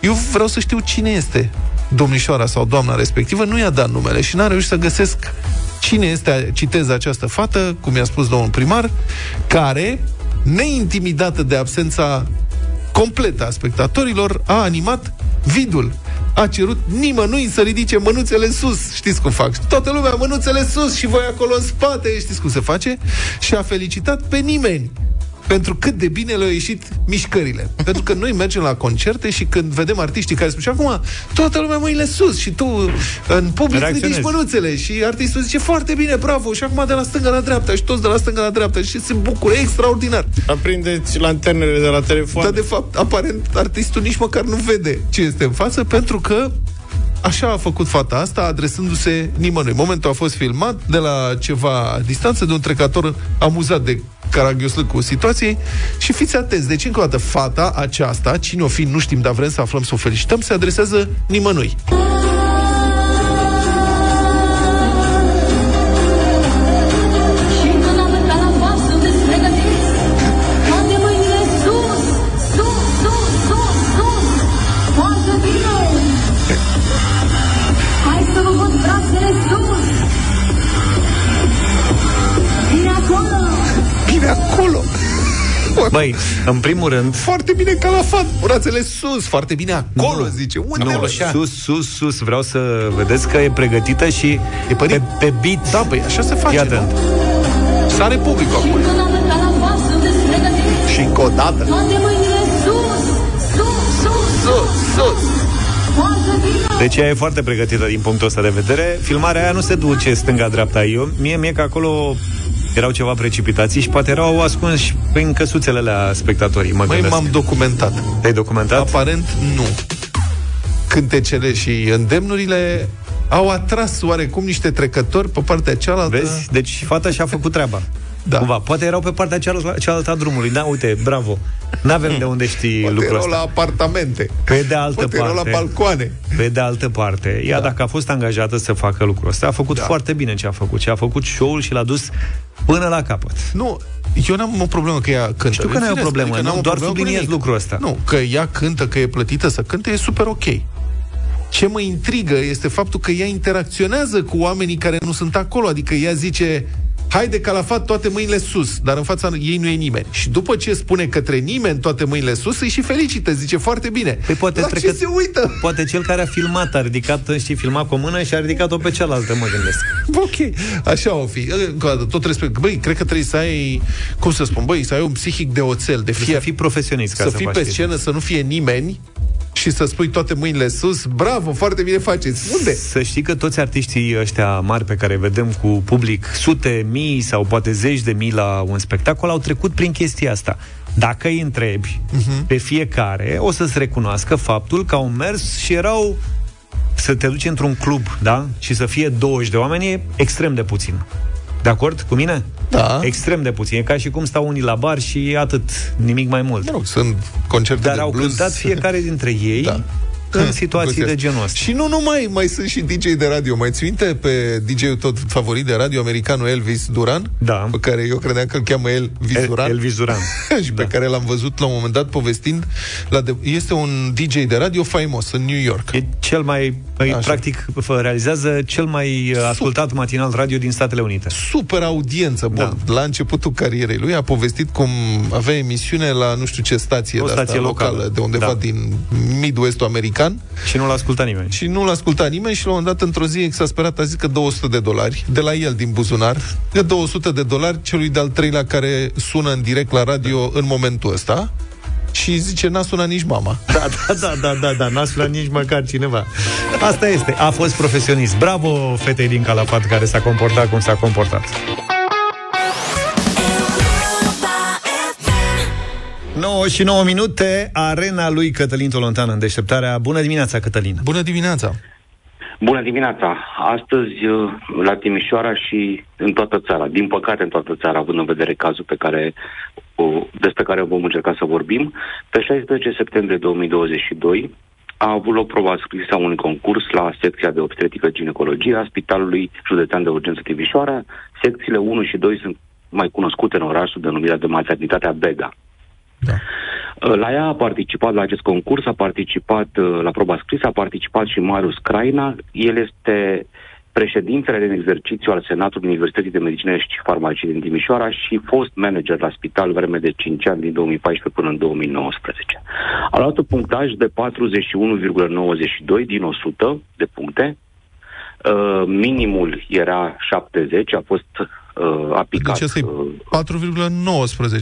Eu vreau să știu cine este domnișoara sau doamna respectivă, nu i-a dat numele și n-a reușit să găsesc cine este, citez, această fată, cum i-a spus domnul primar, care, neintimidată de absența completă a spectatorilor, a animat vidul. A cerut nimănui să ridice mânuțele sus. Știți cum fac? Toată lumea, mânuțele sus și voi acolo în spate. Știți cum se face? Și a felicitat pe nimeni pentru cât de bine le-au ieșit mișcările. Pentru că noi mergem la concerte și când vedem artiștii care spun: și acum toată lumea mâinile sus, și tu în public ridici mânuțele, și artistul zice: foarte bine, bravo, și acum de la stânga la dreapta, și toți de la stânga la dreapta, și se bucură extraordinar. Aprindeți lanternele de la telefon. Dar de fapt, aparent, artistul nici măcar nu vede ce este în față, pentru că așa a făcut fata asta, adresându-se nimănui. Momentul a fost filmat de la ceva distanță, de un trecător amuzat de caragioslâcul situației. Și fiți atenți, deci încă o dată, fata aceasta, cine o fi, nu știm, dar vrem să aflăm, să o felicităm, se adresează nimănui. Băi, în primul rând, foarte bine Calafat, brațele sus, foarte bine acolo, nu, zice. Unde așa? Sus, vreau să vedeți că e pregătită și e pe beat. Da, băi, așa se face. Iată. Sare publicul acolo. Și încă o dată. Sus. Deci ea e foarte pregătită din punctul ăsta de vedere. Filmarea aia nu se duce stânga-dreapta. Mie că acolo erau ceva precipitații și poate erau ascunși prin căsuțele la spectatorii. M-am documentat. Te-ai documentat? Aparent nu. Cântecele și îndemnurile au atras oarecum niște trecători pe partea cealaltă. Vezi? Deci fata și-a făcut treaba. Da. Cumva. Poate erau pe partea cealaltă a drumului. Da, uite, bravo. N-avem de unde știi poate lucrul ăsta. Erau la apartamente. Pe de altă parte, erau la balcoane. Pe de altă parte, ea, dacă a fost angajată să facă lucrul ăsta, a făcut foarte bine ce a făcut. Și a făcut show-ul și l-a dus până la capăt. Nu, eu n-am o problemă că ea cântă. Știu că n-ai o problemă, adică nu, doar subliniez lucrul ăsta. Nu, că ea cântă, că e plătită să cânte, e super ok. Ce mă intrigă este faptul că ea interacționează cu oamenii care nu sunt acolo. Adică ea zice: haide, Calafat, toate mâinile sus. Dar în fața ei nu e nimeni. Și după ce spune către nimeni toate mâinile sus, îi și felicită, zice: foarte bine. Păi poate ce se uită? Poate cel care a filmat a ridicat, știi, filmat cu o mână și a ridicat-o pe cealaltă, mă gândesc. Ok, așa o fi. Tot respect. Băi, cred că trebuie să ai, cum să spun, băi, să ai un psihic de oțel, să fii profesionist, ca să fii pe scenă, să nu fie nimeni și să spui toate mâinile sus, bravo, foarte bine faceți. Unde? Să știi că toți artiștii ăștia mari pe care vedem cu public, sute, mii sau poate zeci de mii la un spectacol, au trecut prin chestia asta. Dacă îi întrebi pe fiecare, o să-ți recunoască faptul că au mers și erau... Să te duci într-un club, da? Și să fie 20 de oameni, e extrem de puțin. De acord cu mine? Da. Extrem de puțin. E ca și cum stau unii la bar și atât, nimic mai mult. Nu, sunt concerte de blues. Dar au cântat fiecare dintre ei în situații de genul ăsta. Și nu numai, mai sunt și DJ-i de radio. Mai ții minte pe DJ-ul tot favorit de radio, americanul Elvis Duran? Da. Pe care eu credeam că îl cheamă Elvis Duran. Și pe care l-am văzut la un moment dat povestind. Este un DJ de radio faimos în New York. E cel mai... Practic realizează cel mai ascultat matinal radio din Statele Unite. Super audiență. Bun, da. La începutul carierei lui a povestit cum avea emisiune la nu știu ce stație, locală de undeva din Midwest-ul american. Și nu l-a ascultat nimeni. Și la un moment dat, într-o zi exasperat, a zis că $200 de la el din buzunar, că $200 celui de-al treilea care sună în direct la radio în momentul ăsta. Și zice: n-a sunat nici mama. Da, n-a sunat nici măcar cineva. Asta este, a fost profesionist. Bravo fetei din Calafat care s-a comportat cum s-a comportat. 9 și 9 minute, arena lui Cătălin Tolontan în deșteptarea. Bună dimineața, Cătălin! Bună dimineața! Bună dimineața! Astăzi, la Timișoara și în toată țara, din păcate în toată țara, având în vedere cazul despre care vom încerca să vorbim, pe 16 septembrie 2022 a avut loc proba scrisă a unui concurs la secția de obstetrică ginecologie a Spitalului Județean de Urgență Timișoara. Secțiile 1 și 2 sunt mai cunoscute în oraș, sunt denumirea de maternitatea Bega. Da. La ea a participat, la acest concurs, a participat la proba scrisă, a participat și Marius Craina. El este președintele în exercițiu al Senatului Universității de Medicină și Farmacie din Timișoara și fost manager la spital vreme de 5 ani din 2014 până în 2019. A luat un punctaj de 41,92 din 100 de puncte. Minimul era 70, a fost aplicat. Deci asta e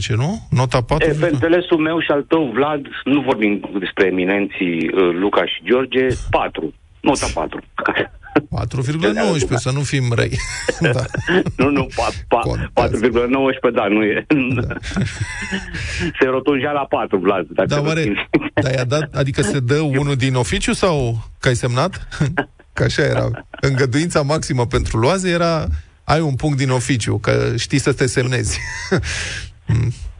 4,19, nu? Nota 4. E, pe înțelesul meu și al tău, Vlad, nu vorbim despre eminenții Luca și George, 4. Nota 4. 4,19, să nu fim răi. Da. Nu, 4,19, da, nu e. Da. Se rotunjea la 4, Vlad. Dar oare, i-a dat, adică se dă unul din oficiu sau că ai semnat? Că așa era. Îngăduința maximă pentru luaze era ai un punct din oficiu, că știi să te semnezi.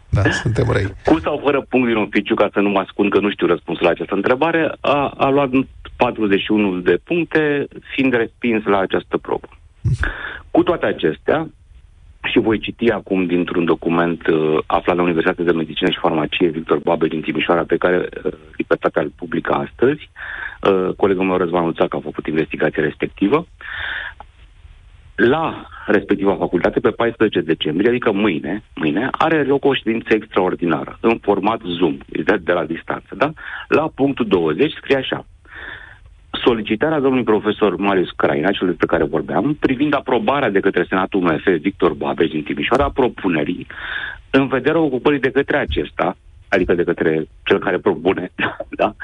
Da, suntem răi. Cu sau fără punct din oficiu, ca să nu mă ascund că nu știu răspunsul la această întrebare, a luat 41 de puncte, fiind respins la această probă. Cu toate acestea, și voi citi acum dintr-un document aflat la Universitatea de Medicină și Farmacie Victor Babeș din Timișoara, pe care Libertatea îl publică astăzi. Colegul meu Răzvan Uțac a făcut investigația respectivă. La respectiva facultate, pe 14 decembrie, adică mâine, are loc o ședință extraordinară, în format Zoom, de la distanță, da? La punctul 20 scrie așa: solicitarea domnului profesor Marius Crainiceanu, cel despre care vorbeam, privind aprobarea de către Senatul UMF Victor Babeș din Timișoara a propunerii în vederea ocupării de către acesta, adică de către cel care propune, da,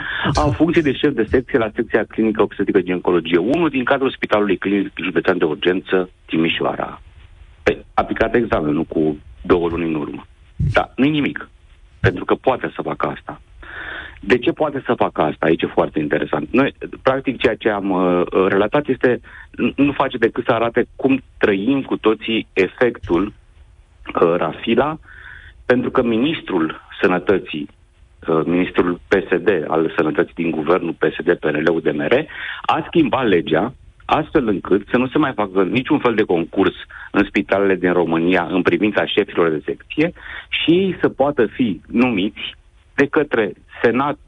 în funcție de șef de secție la secția clinică obstetrică ginecologie 1 din cadrul Spitalului Clinic Județean de Urgență Timișoara. Păi, aplicat examenul cu 2 luni în urmă. Da, nu-i nimic, pentru că poate să facă asta. De ce poate să facă asta? Aici e foarte interesant. Noi, practic, ceea ce am relatat este, nu face decât să arate cum trăim cu toții efectul Rafila, pentru că ministrul Sănătății, ministrul PSD al Sănătății din guvernul PSD-PNL-UDMR, a schimbat legea astfel încât să nu se mai facă niciun fel de concurs în spitalele din România în privința șefilor de secție și să poată fi numiți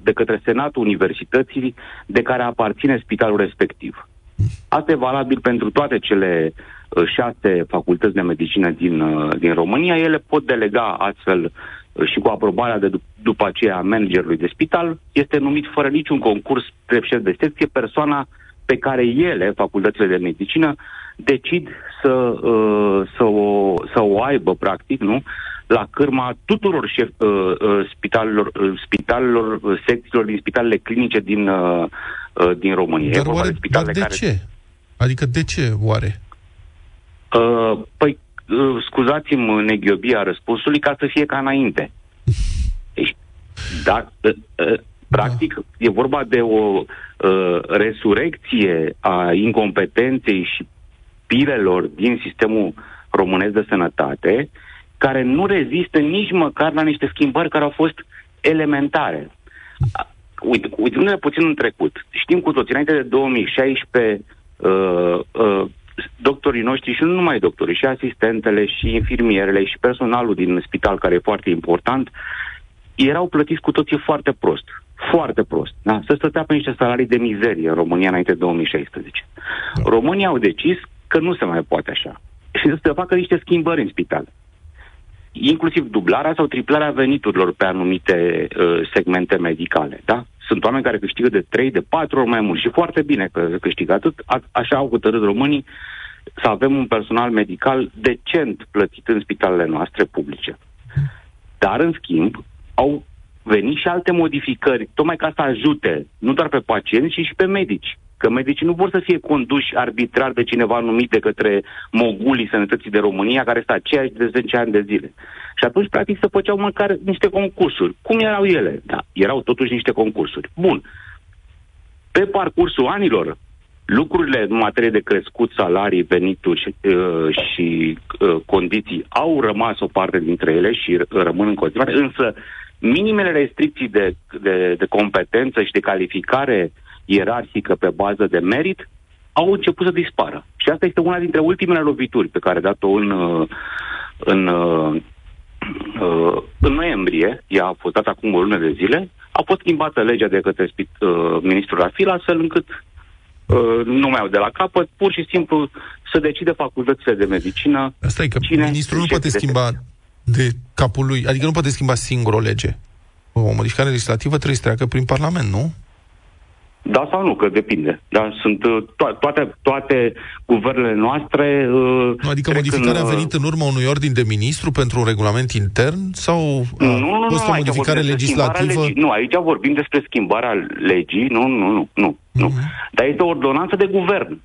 de către Senatul Universității de care aparține spitalul respectiv. Asta e valabil pentru toate cele 6 facultăți de medicină din România. Ele pot delega astfel și cu aprobarea de după aceea managerului de spital, este numit fără niciun concurs de șef de secție persoana pe care ele, facultățile de medicină, decid să o aibă, practic, nu? La cârma tuturor spitalelor, secțiilor din spitalele clinice din România. Dar, oare, de ce? Adică de ce, oare? Scuzați-mi neghiobia răspunsului, ca să fie ca înainte. Deci, practic, e vorba de o resurecție a incompetenței și pirelor din sistemul românesc de sănătate, care nu rezistă nici măcar la niște schimbări care au fost elementare. Uitându-ne puțin în trecut, știm cu toții, înainte de 2016, doctorii noștri, și nu numai doctorii, și asistentele, și infirmierele, și personalul din spital, care e foarte important, erau plătiți cu toții foarte prost. Foarte prost. Da? Să stătea pe niște salarii de mizerie în România înainte de 2016. Da. Românii au decis că nu se mai poate așa. Și să se facă niște schimbări în spital. Inclusiv dublarea sau triplarea veniturilor pe anumite segmente medicale, da? Sunt oameni care câștigă de 3, de 4 ori mai mult și foarte bine că câștigă atât. Așa au hotărât românii să avem un personal medical decent plătit în spitalele noastre publice. Dar, în schimb, au venit și alte modificări, tocmai ca să ajute, nu doar pe pacienți, ci și pe medici. Că medicii nu vor să fie conduși arbitrar de cineva numit de către mogulii sănătății de România, care stă aceiași de 10 ani de zile. Și atunci, practic, se făceau măcar niște concursuri. Cum erau ele? Da, erau totuși niște concursuri. Bun. Pe parcursul anilor, lucrurile în materie de crescut, salarii, venituri și condiții au rămas o parte dintre ele și rămân în continuare, însă minimele restricții de competență și de calificare ierarhică pe bază de merit au început să dispară. Și asta este una dintre ultimele lovituri pe care a dat-o în noiembrie, ea a fost dat acum o lună de zile, a fost schimbată legea de către ministrul Rafila, astfel încât nu mai au de la capăt, pur și simplu să decide facultățile de medicină. Asta e că ministrul nu poate schimba de capul lui, adică nu poate schimba singur o lege. O modificare legislativă trebuie să treacă prin Parlament, nu? Da sau nu, că depinde. Dar sunt toate guvernele noastre... Nu, adică modificarea a venit în urma unui ordin de ministru pentru un regulament intern sau nu, fost o modificare legislativă? Nu, aici vorbim despre schimbarea legii. Nu. Dar este o ordonanță de guvern.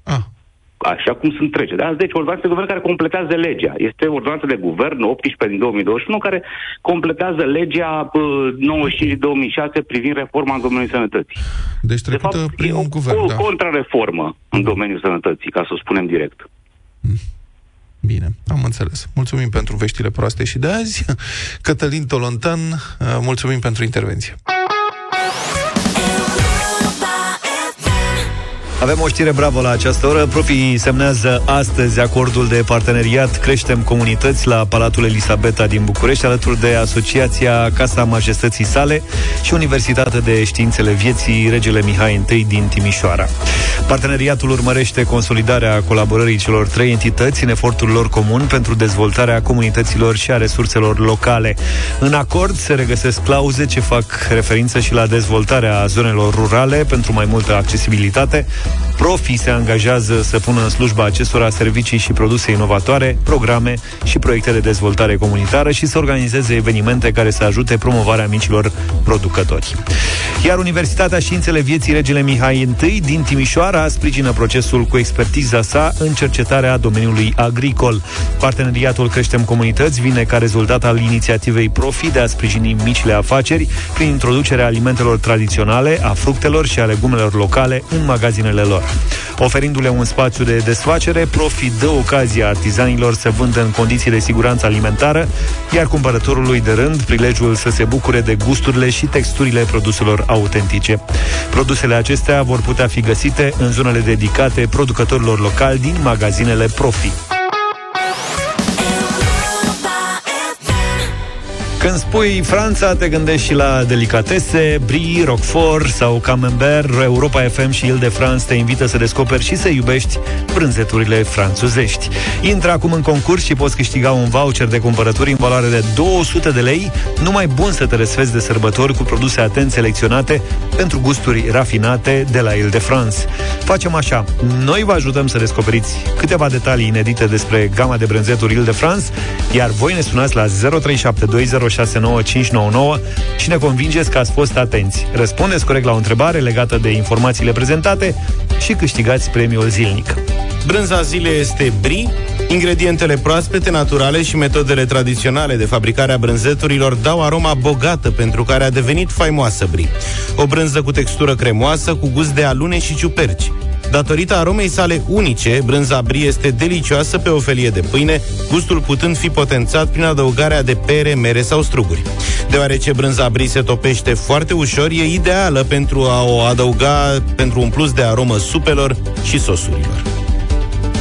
Așa cum sunt trece. Da? Deci, ordonanță de guvern care completează legea. Este ordonanță de guvern 18 din 2021 care completează legea 95/2006 privind reforma în domeniul sănătății. Deci, trecută de fapt, prin un guvern, o contrareformă în domeniul sănătății, ca să o spunem direct. Bine, am înțeles. Mulțumim pentru veștile proaste și de azi. Cătălin Tolontan, mulțumim pentru intervenție. Avem o știre bravă la această oră. Profi semnează astăzi acordul de parteneriat Creștem Comunități la Palatul Elisabeta din București, alături de Asociația Casa Majestății sale și Universitatea de Științele Vieții Regele Mihai I din Timișoara. Parteneriatul urmărește consolidarea colaborării celor trei entități în efortul lor comun pentru dezvoltarea comunităților și a resurselor locale. În acord se regăsesc clauze ce fac referință și la dezvoltarea zonelor rurale pentru mai multă accesibilitate. Profi se angajează să pună în slujba acestora servicii și produse inovatoare, programe și proiecte de dezvoltare comunitară și să organizeze evenimente care să ajute promovarea micilor producători. Iar Universitatea Științele Vieții Regele Mihai I din Timișoara sprijină procesul cu expertiza sa în cercetarea domeniului agricol. Parteneriatul Creștem Comunități vine ca rezultat al inițiativei Profi de a sprijini micile afaceri prin introducerea alimentelor tradiționale, a fructelor și a legumelor locale în magazinele lor. Oferindu-le un spațiu de desfacere, Profi dă ocazia artizanilor să vândă în condiții de siguranță alimentară, iar cumpărătorului de rând prilejul să se bucure de gusturile și texturile produselor autentice. Produsele acestea vor putea fi găsite în zonele dedicate producătorilor locali din magazinele Profi. Când spui Franța, te gândești și la delicatese, Brie, Roquefort sau Camembert. Europa FM și Île de France te invită să descoperi și să iubești brânzeturile franțuzești. Intră acum în concurs și poți câștiga un voucher de cumpărături în valoare de 200 de lei, numai bun să te răsfezi de sărbători cu produse atent selecționate pentru gusturi rafinate de la Île de France. Facem așa, noi vă ajutăm să descoperiți câteva detalii inedite despre gama de brânzeturi Île de France, iar voi ne sunați la 0372069599 și ne convingeți că ați fost atenți. Răspundeți corect la o întrebare legată de informațiile prezentate și câștigați premiul zilnic. Brânza zilei este Brie. Ingredientele proaspete, naturale și metodele tradiționale de fabricare a brânzeturilor dau aroma bogată pentru care a devenit faimoasă Brie. O brânză cu textură cremoasă, cu gust de alune și ciuperci. Datorită aromei sale unice, brânza Brie este delicioasă pe o felie de pâine, gustul putând fi potențat prin adăugarea de pere, mere sau struguri. Deoarece brânza Brie se topește foarte ușor, e ideală pentru a o adăuga pentru un plus de aromă supelor și sosurilor.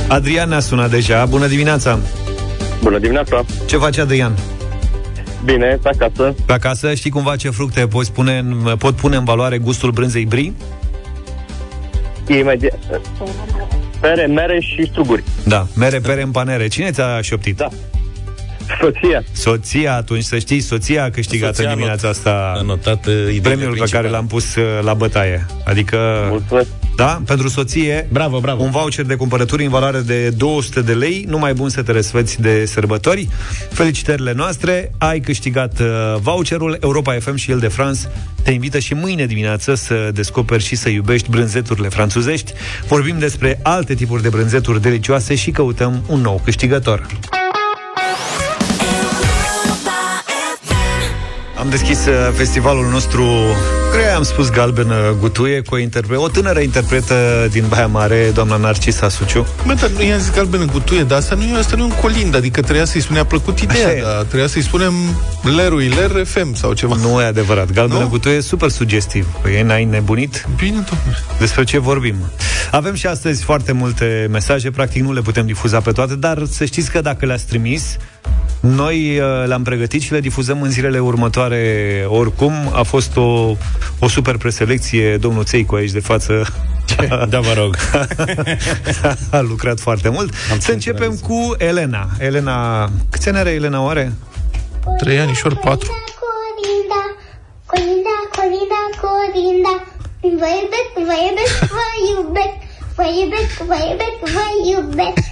Adrian ne-a sunat deja. Bună dimineața! Bună dimineața! Ce faci, Adrian? Bine, pe acasă. Pe acasă? Știi cumva ce fructe pot pune în valoare gustul brânzei Brie? Pere, mere și struguri. Da, mere, pere în panere. Cine ți-a șoptit? Da. Soția, atunci să știi, soția a câștigat în dimineața asta premiul pe care l-am pus la bătaie. Adică, mulțumesc. Da, pentru soție, bravo. Un voucher de cumpărături în valoare de 200 de lei, numai bun să te răsfăți de sărbători. Felicitările noastre, ai câștigat voucherul. Europa FM și Île de France te invită și mâine dimineață să descoperi și să iubești brânzeturile franțuzești. Vorbim despre alte tipuri de brânzeturi delicioase și căutăm un nou câștigător. Am deschis festivalul nostru, cred că am spus Galben Gutuie, cu o tânără interpretă din Baia Mare, doamna Narcisa Suciu. Mă, dar nu i-am zis Galben Gutuie, dar asta nu e un colind, adică trebuia să-i spunem, a plăcut ideea, dar trebuia să-i spunem Lerui, Ler FM sau ceva. Nu e adevărat, Galben Gutuie e super sugestiv, e n-ai nebunit. Bine, domnule. Despre ce vorbim? Avem și astăzi foarte multe mesaje, practic nu le putem difuza pe toate, dar să știți că dacă le-ați trimis, noi le-am pregătit și le difuzăm în zilele următoare oricum. A fost o super preselecție, domnul Țeicu aici de față Da, vă rog. A lucrat foarte mult. Să începem cu Elena. Elena, câți ani are Elena oare? 3 ani și 4. Colinda, Colinda, Colinda, vă iubesc, vă iubesc, vă iubesc, vă iubesc, vă iubesc, vă iubesc.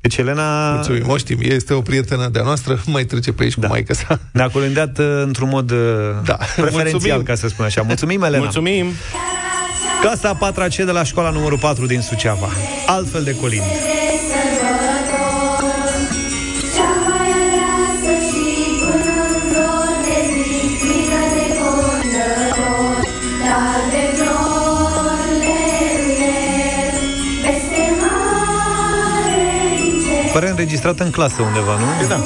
Deci Elena... Mulțumim, o știm, este o prietenă de-a noastră, mai trece pe aici cu maică sa. Ne-a colindat într-un mod preferențial, mulțumim, ca să spun așa. Mulțumim, Elena. Mulțumim. Casa 4-a C de la școala numărul 4 din Suceava. Altfel de colind. Pare înregistrată în clasă undeva, nu? Da.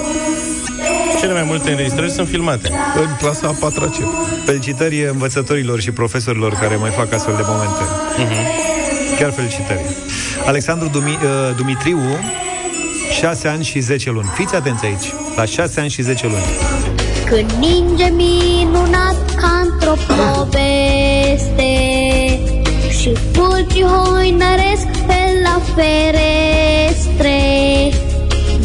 Cele mai multe înregistrări sunt filmate. În clasa a 4-a C. Felicitări învățătorilor și profesorilor care mai fac astfel de momente. Uh-huh. Chiar felicitări. Alexandru Dumitriu, 6 ani și 10 luni. Fiți atenți aici, la 6 ani și 10 luni. Când ninge minunat ca într-o poveste și fulgi hoinăresc pe la ferestre,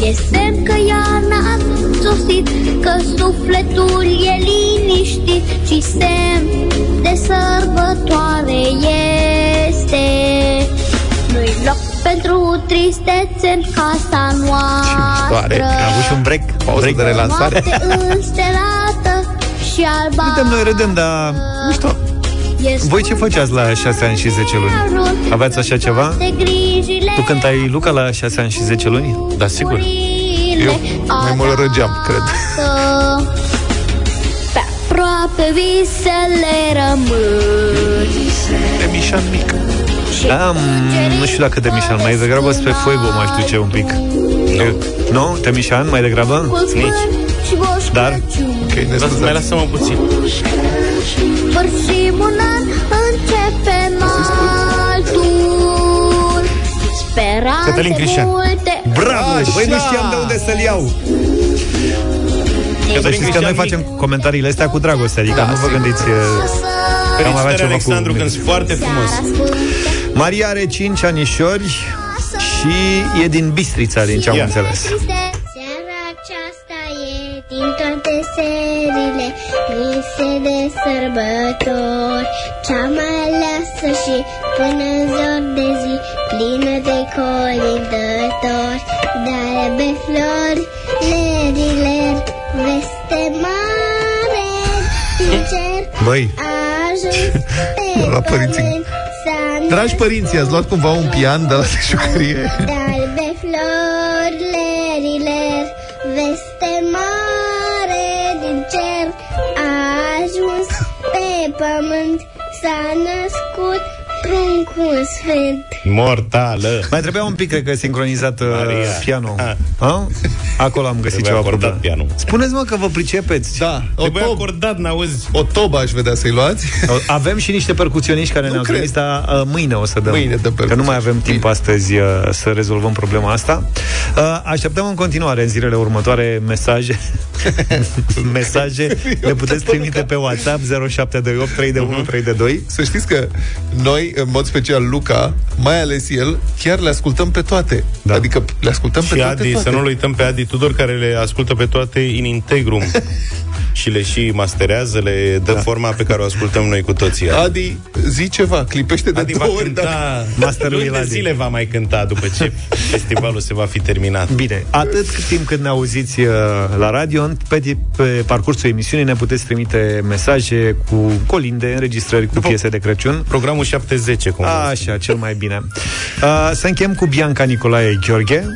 e semn că iarna a sosit, că sufletul e liniștit și semn de sărbătoare este. Nu-i loc pentru tristețe în casa noastră. A avut și un break, pauză de relansare. Uităm, noi râdem, dar nu știu. Voi ce făceați la 6 ani și 10 luni? Aveați așa ceva? Tu cântai, Luca, la 6 ani și 10 luni? Da, sigur. Eu mai mult răgeam, cred. Pe aproape visele rămân. De Mișan mic. Da, nu știu dacă de Mișan, mai degrabă spre Fuego m-aș duce un pic. Nu? De Mișan, mai degrabă? Nici. Dar? Ok, mai lasă-mă puțin. Sfârșim un an, începem altul. Speranțe multe. Bravo! Băi, nu știam de unde să-l iau. Să știți că noi facem comentariile astea cu dragoste. Adică nu vă gândiți că am avea ceva cu... Cânti foarte frumos. Maria are 5 anișori și e din Bistrița, din ce am înțeles. De sărbători, cea mai aleasă și până în zor de zi, plină de colindători, dare pe flori, lerile, veste mare din cer. Băi, la părinții. Dragi părinți, ați luat cumva un pian de la jucărie? Dare pe flori, lerile, veste mare din cer. Pe pământ s-a născut pruncul sfânt. Mortală. Mai trebuia un pic, cred că sincronizat pianul. Acolo am găsit ceva acordat pianul. Spuneți, mă, că vă pricepeți. Da, trebuie acordat, n-auzi. O tobă aș vedea să-i luați. Avem și niște percuționiști care ne-au trimis, dar mâine o să dăm. Mâine dăm percuțiuni. Că nu mai avem timp astăzi să rezolvăm problema asta. Așteptăm în continuare, în zilele următoare, mesaje. Mesaje le puteți trimite pe WhatsApp 0728 3 de 1 3 de 2. Să știți că noi, în mod special Luca, mai ales el, chiar le ascultăm pe toate. Da. Adică le ascultăm și pe toate. Și Adi, să nu-l uităm pe Adi Tudor, care le ascultă pe toate in integrum. Și le și masterează, le dă forma pe care o ascultăm noi cu toții. Adi, zi ceva, clipește de Adi două ori. Masterul de zile va mai cânta după ce festivalul se va fi terminat. Bine, atât timp cât ne auziți la radio, pe parcursul emisiunii ne puteți trimite mesaje cu colinde, înregistrări cu piese de Crăciun. Programul 710, cum așa, cel mai bine. Să încheiem cu Bianca Nicolae Gheorghe.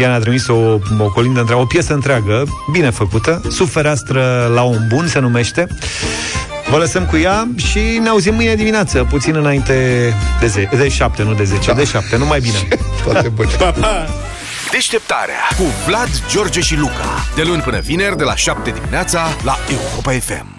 Ea ne-a trimis o colindă întreagă, o piesă întreagă, bine făcută, Sub fereastră la om bun se numește. Vă lăsăm cu ea și ne auzim mâine dimineață, puțin înainte de 7, nu de 10, de 7, numai bine. Toate bune. Pa, pa. Deșteptarea cu Vlad, George și Luca, de luni până vineri, de la 7 dimineața, la Europa FM.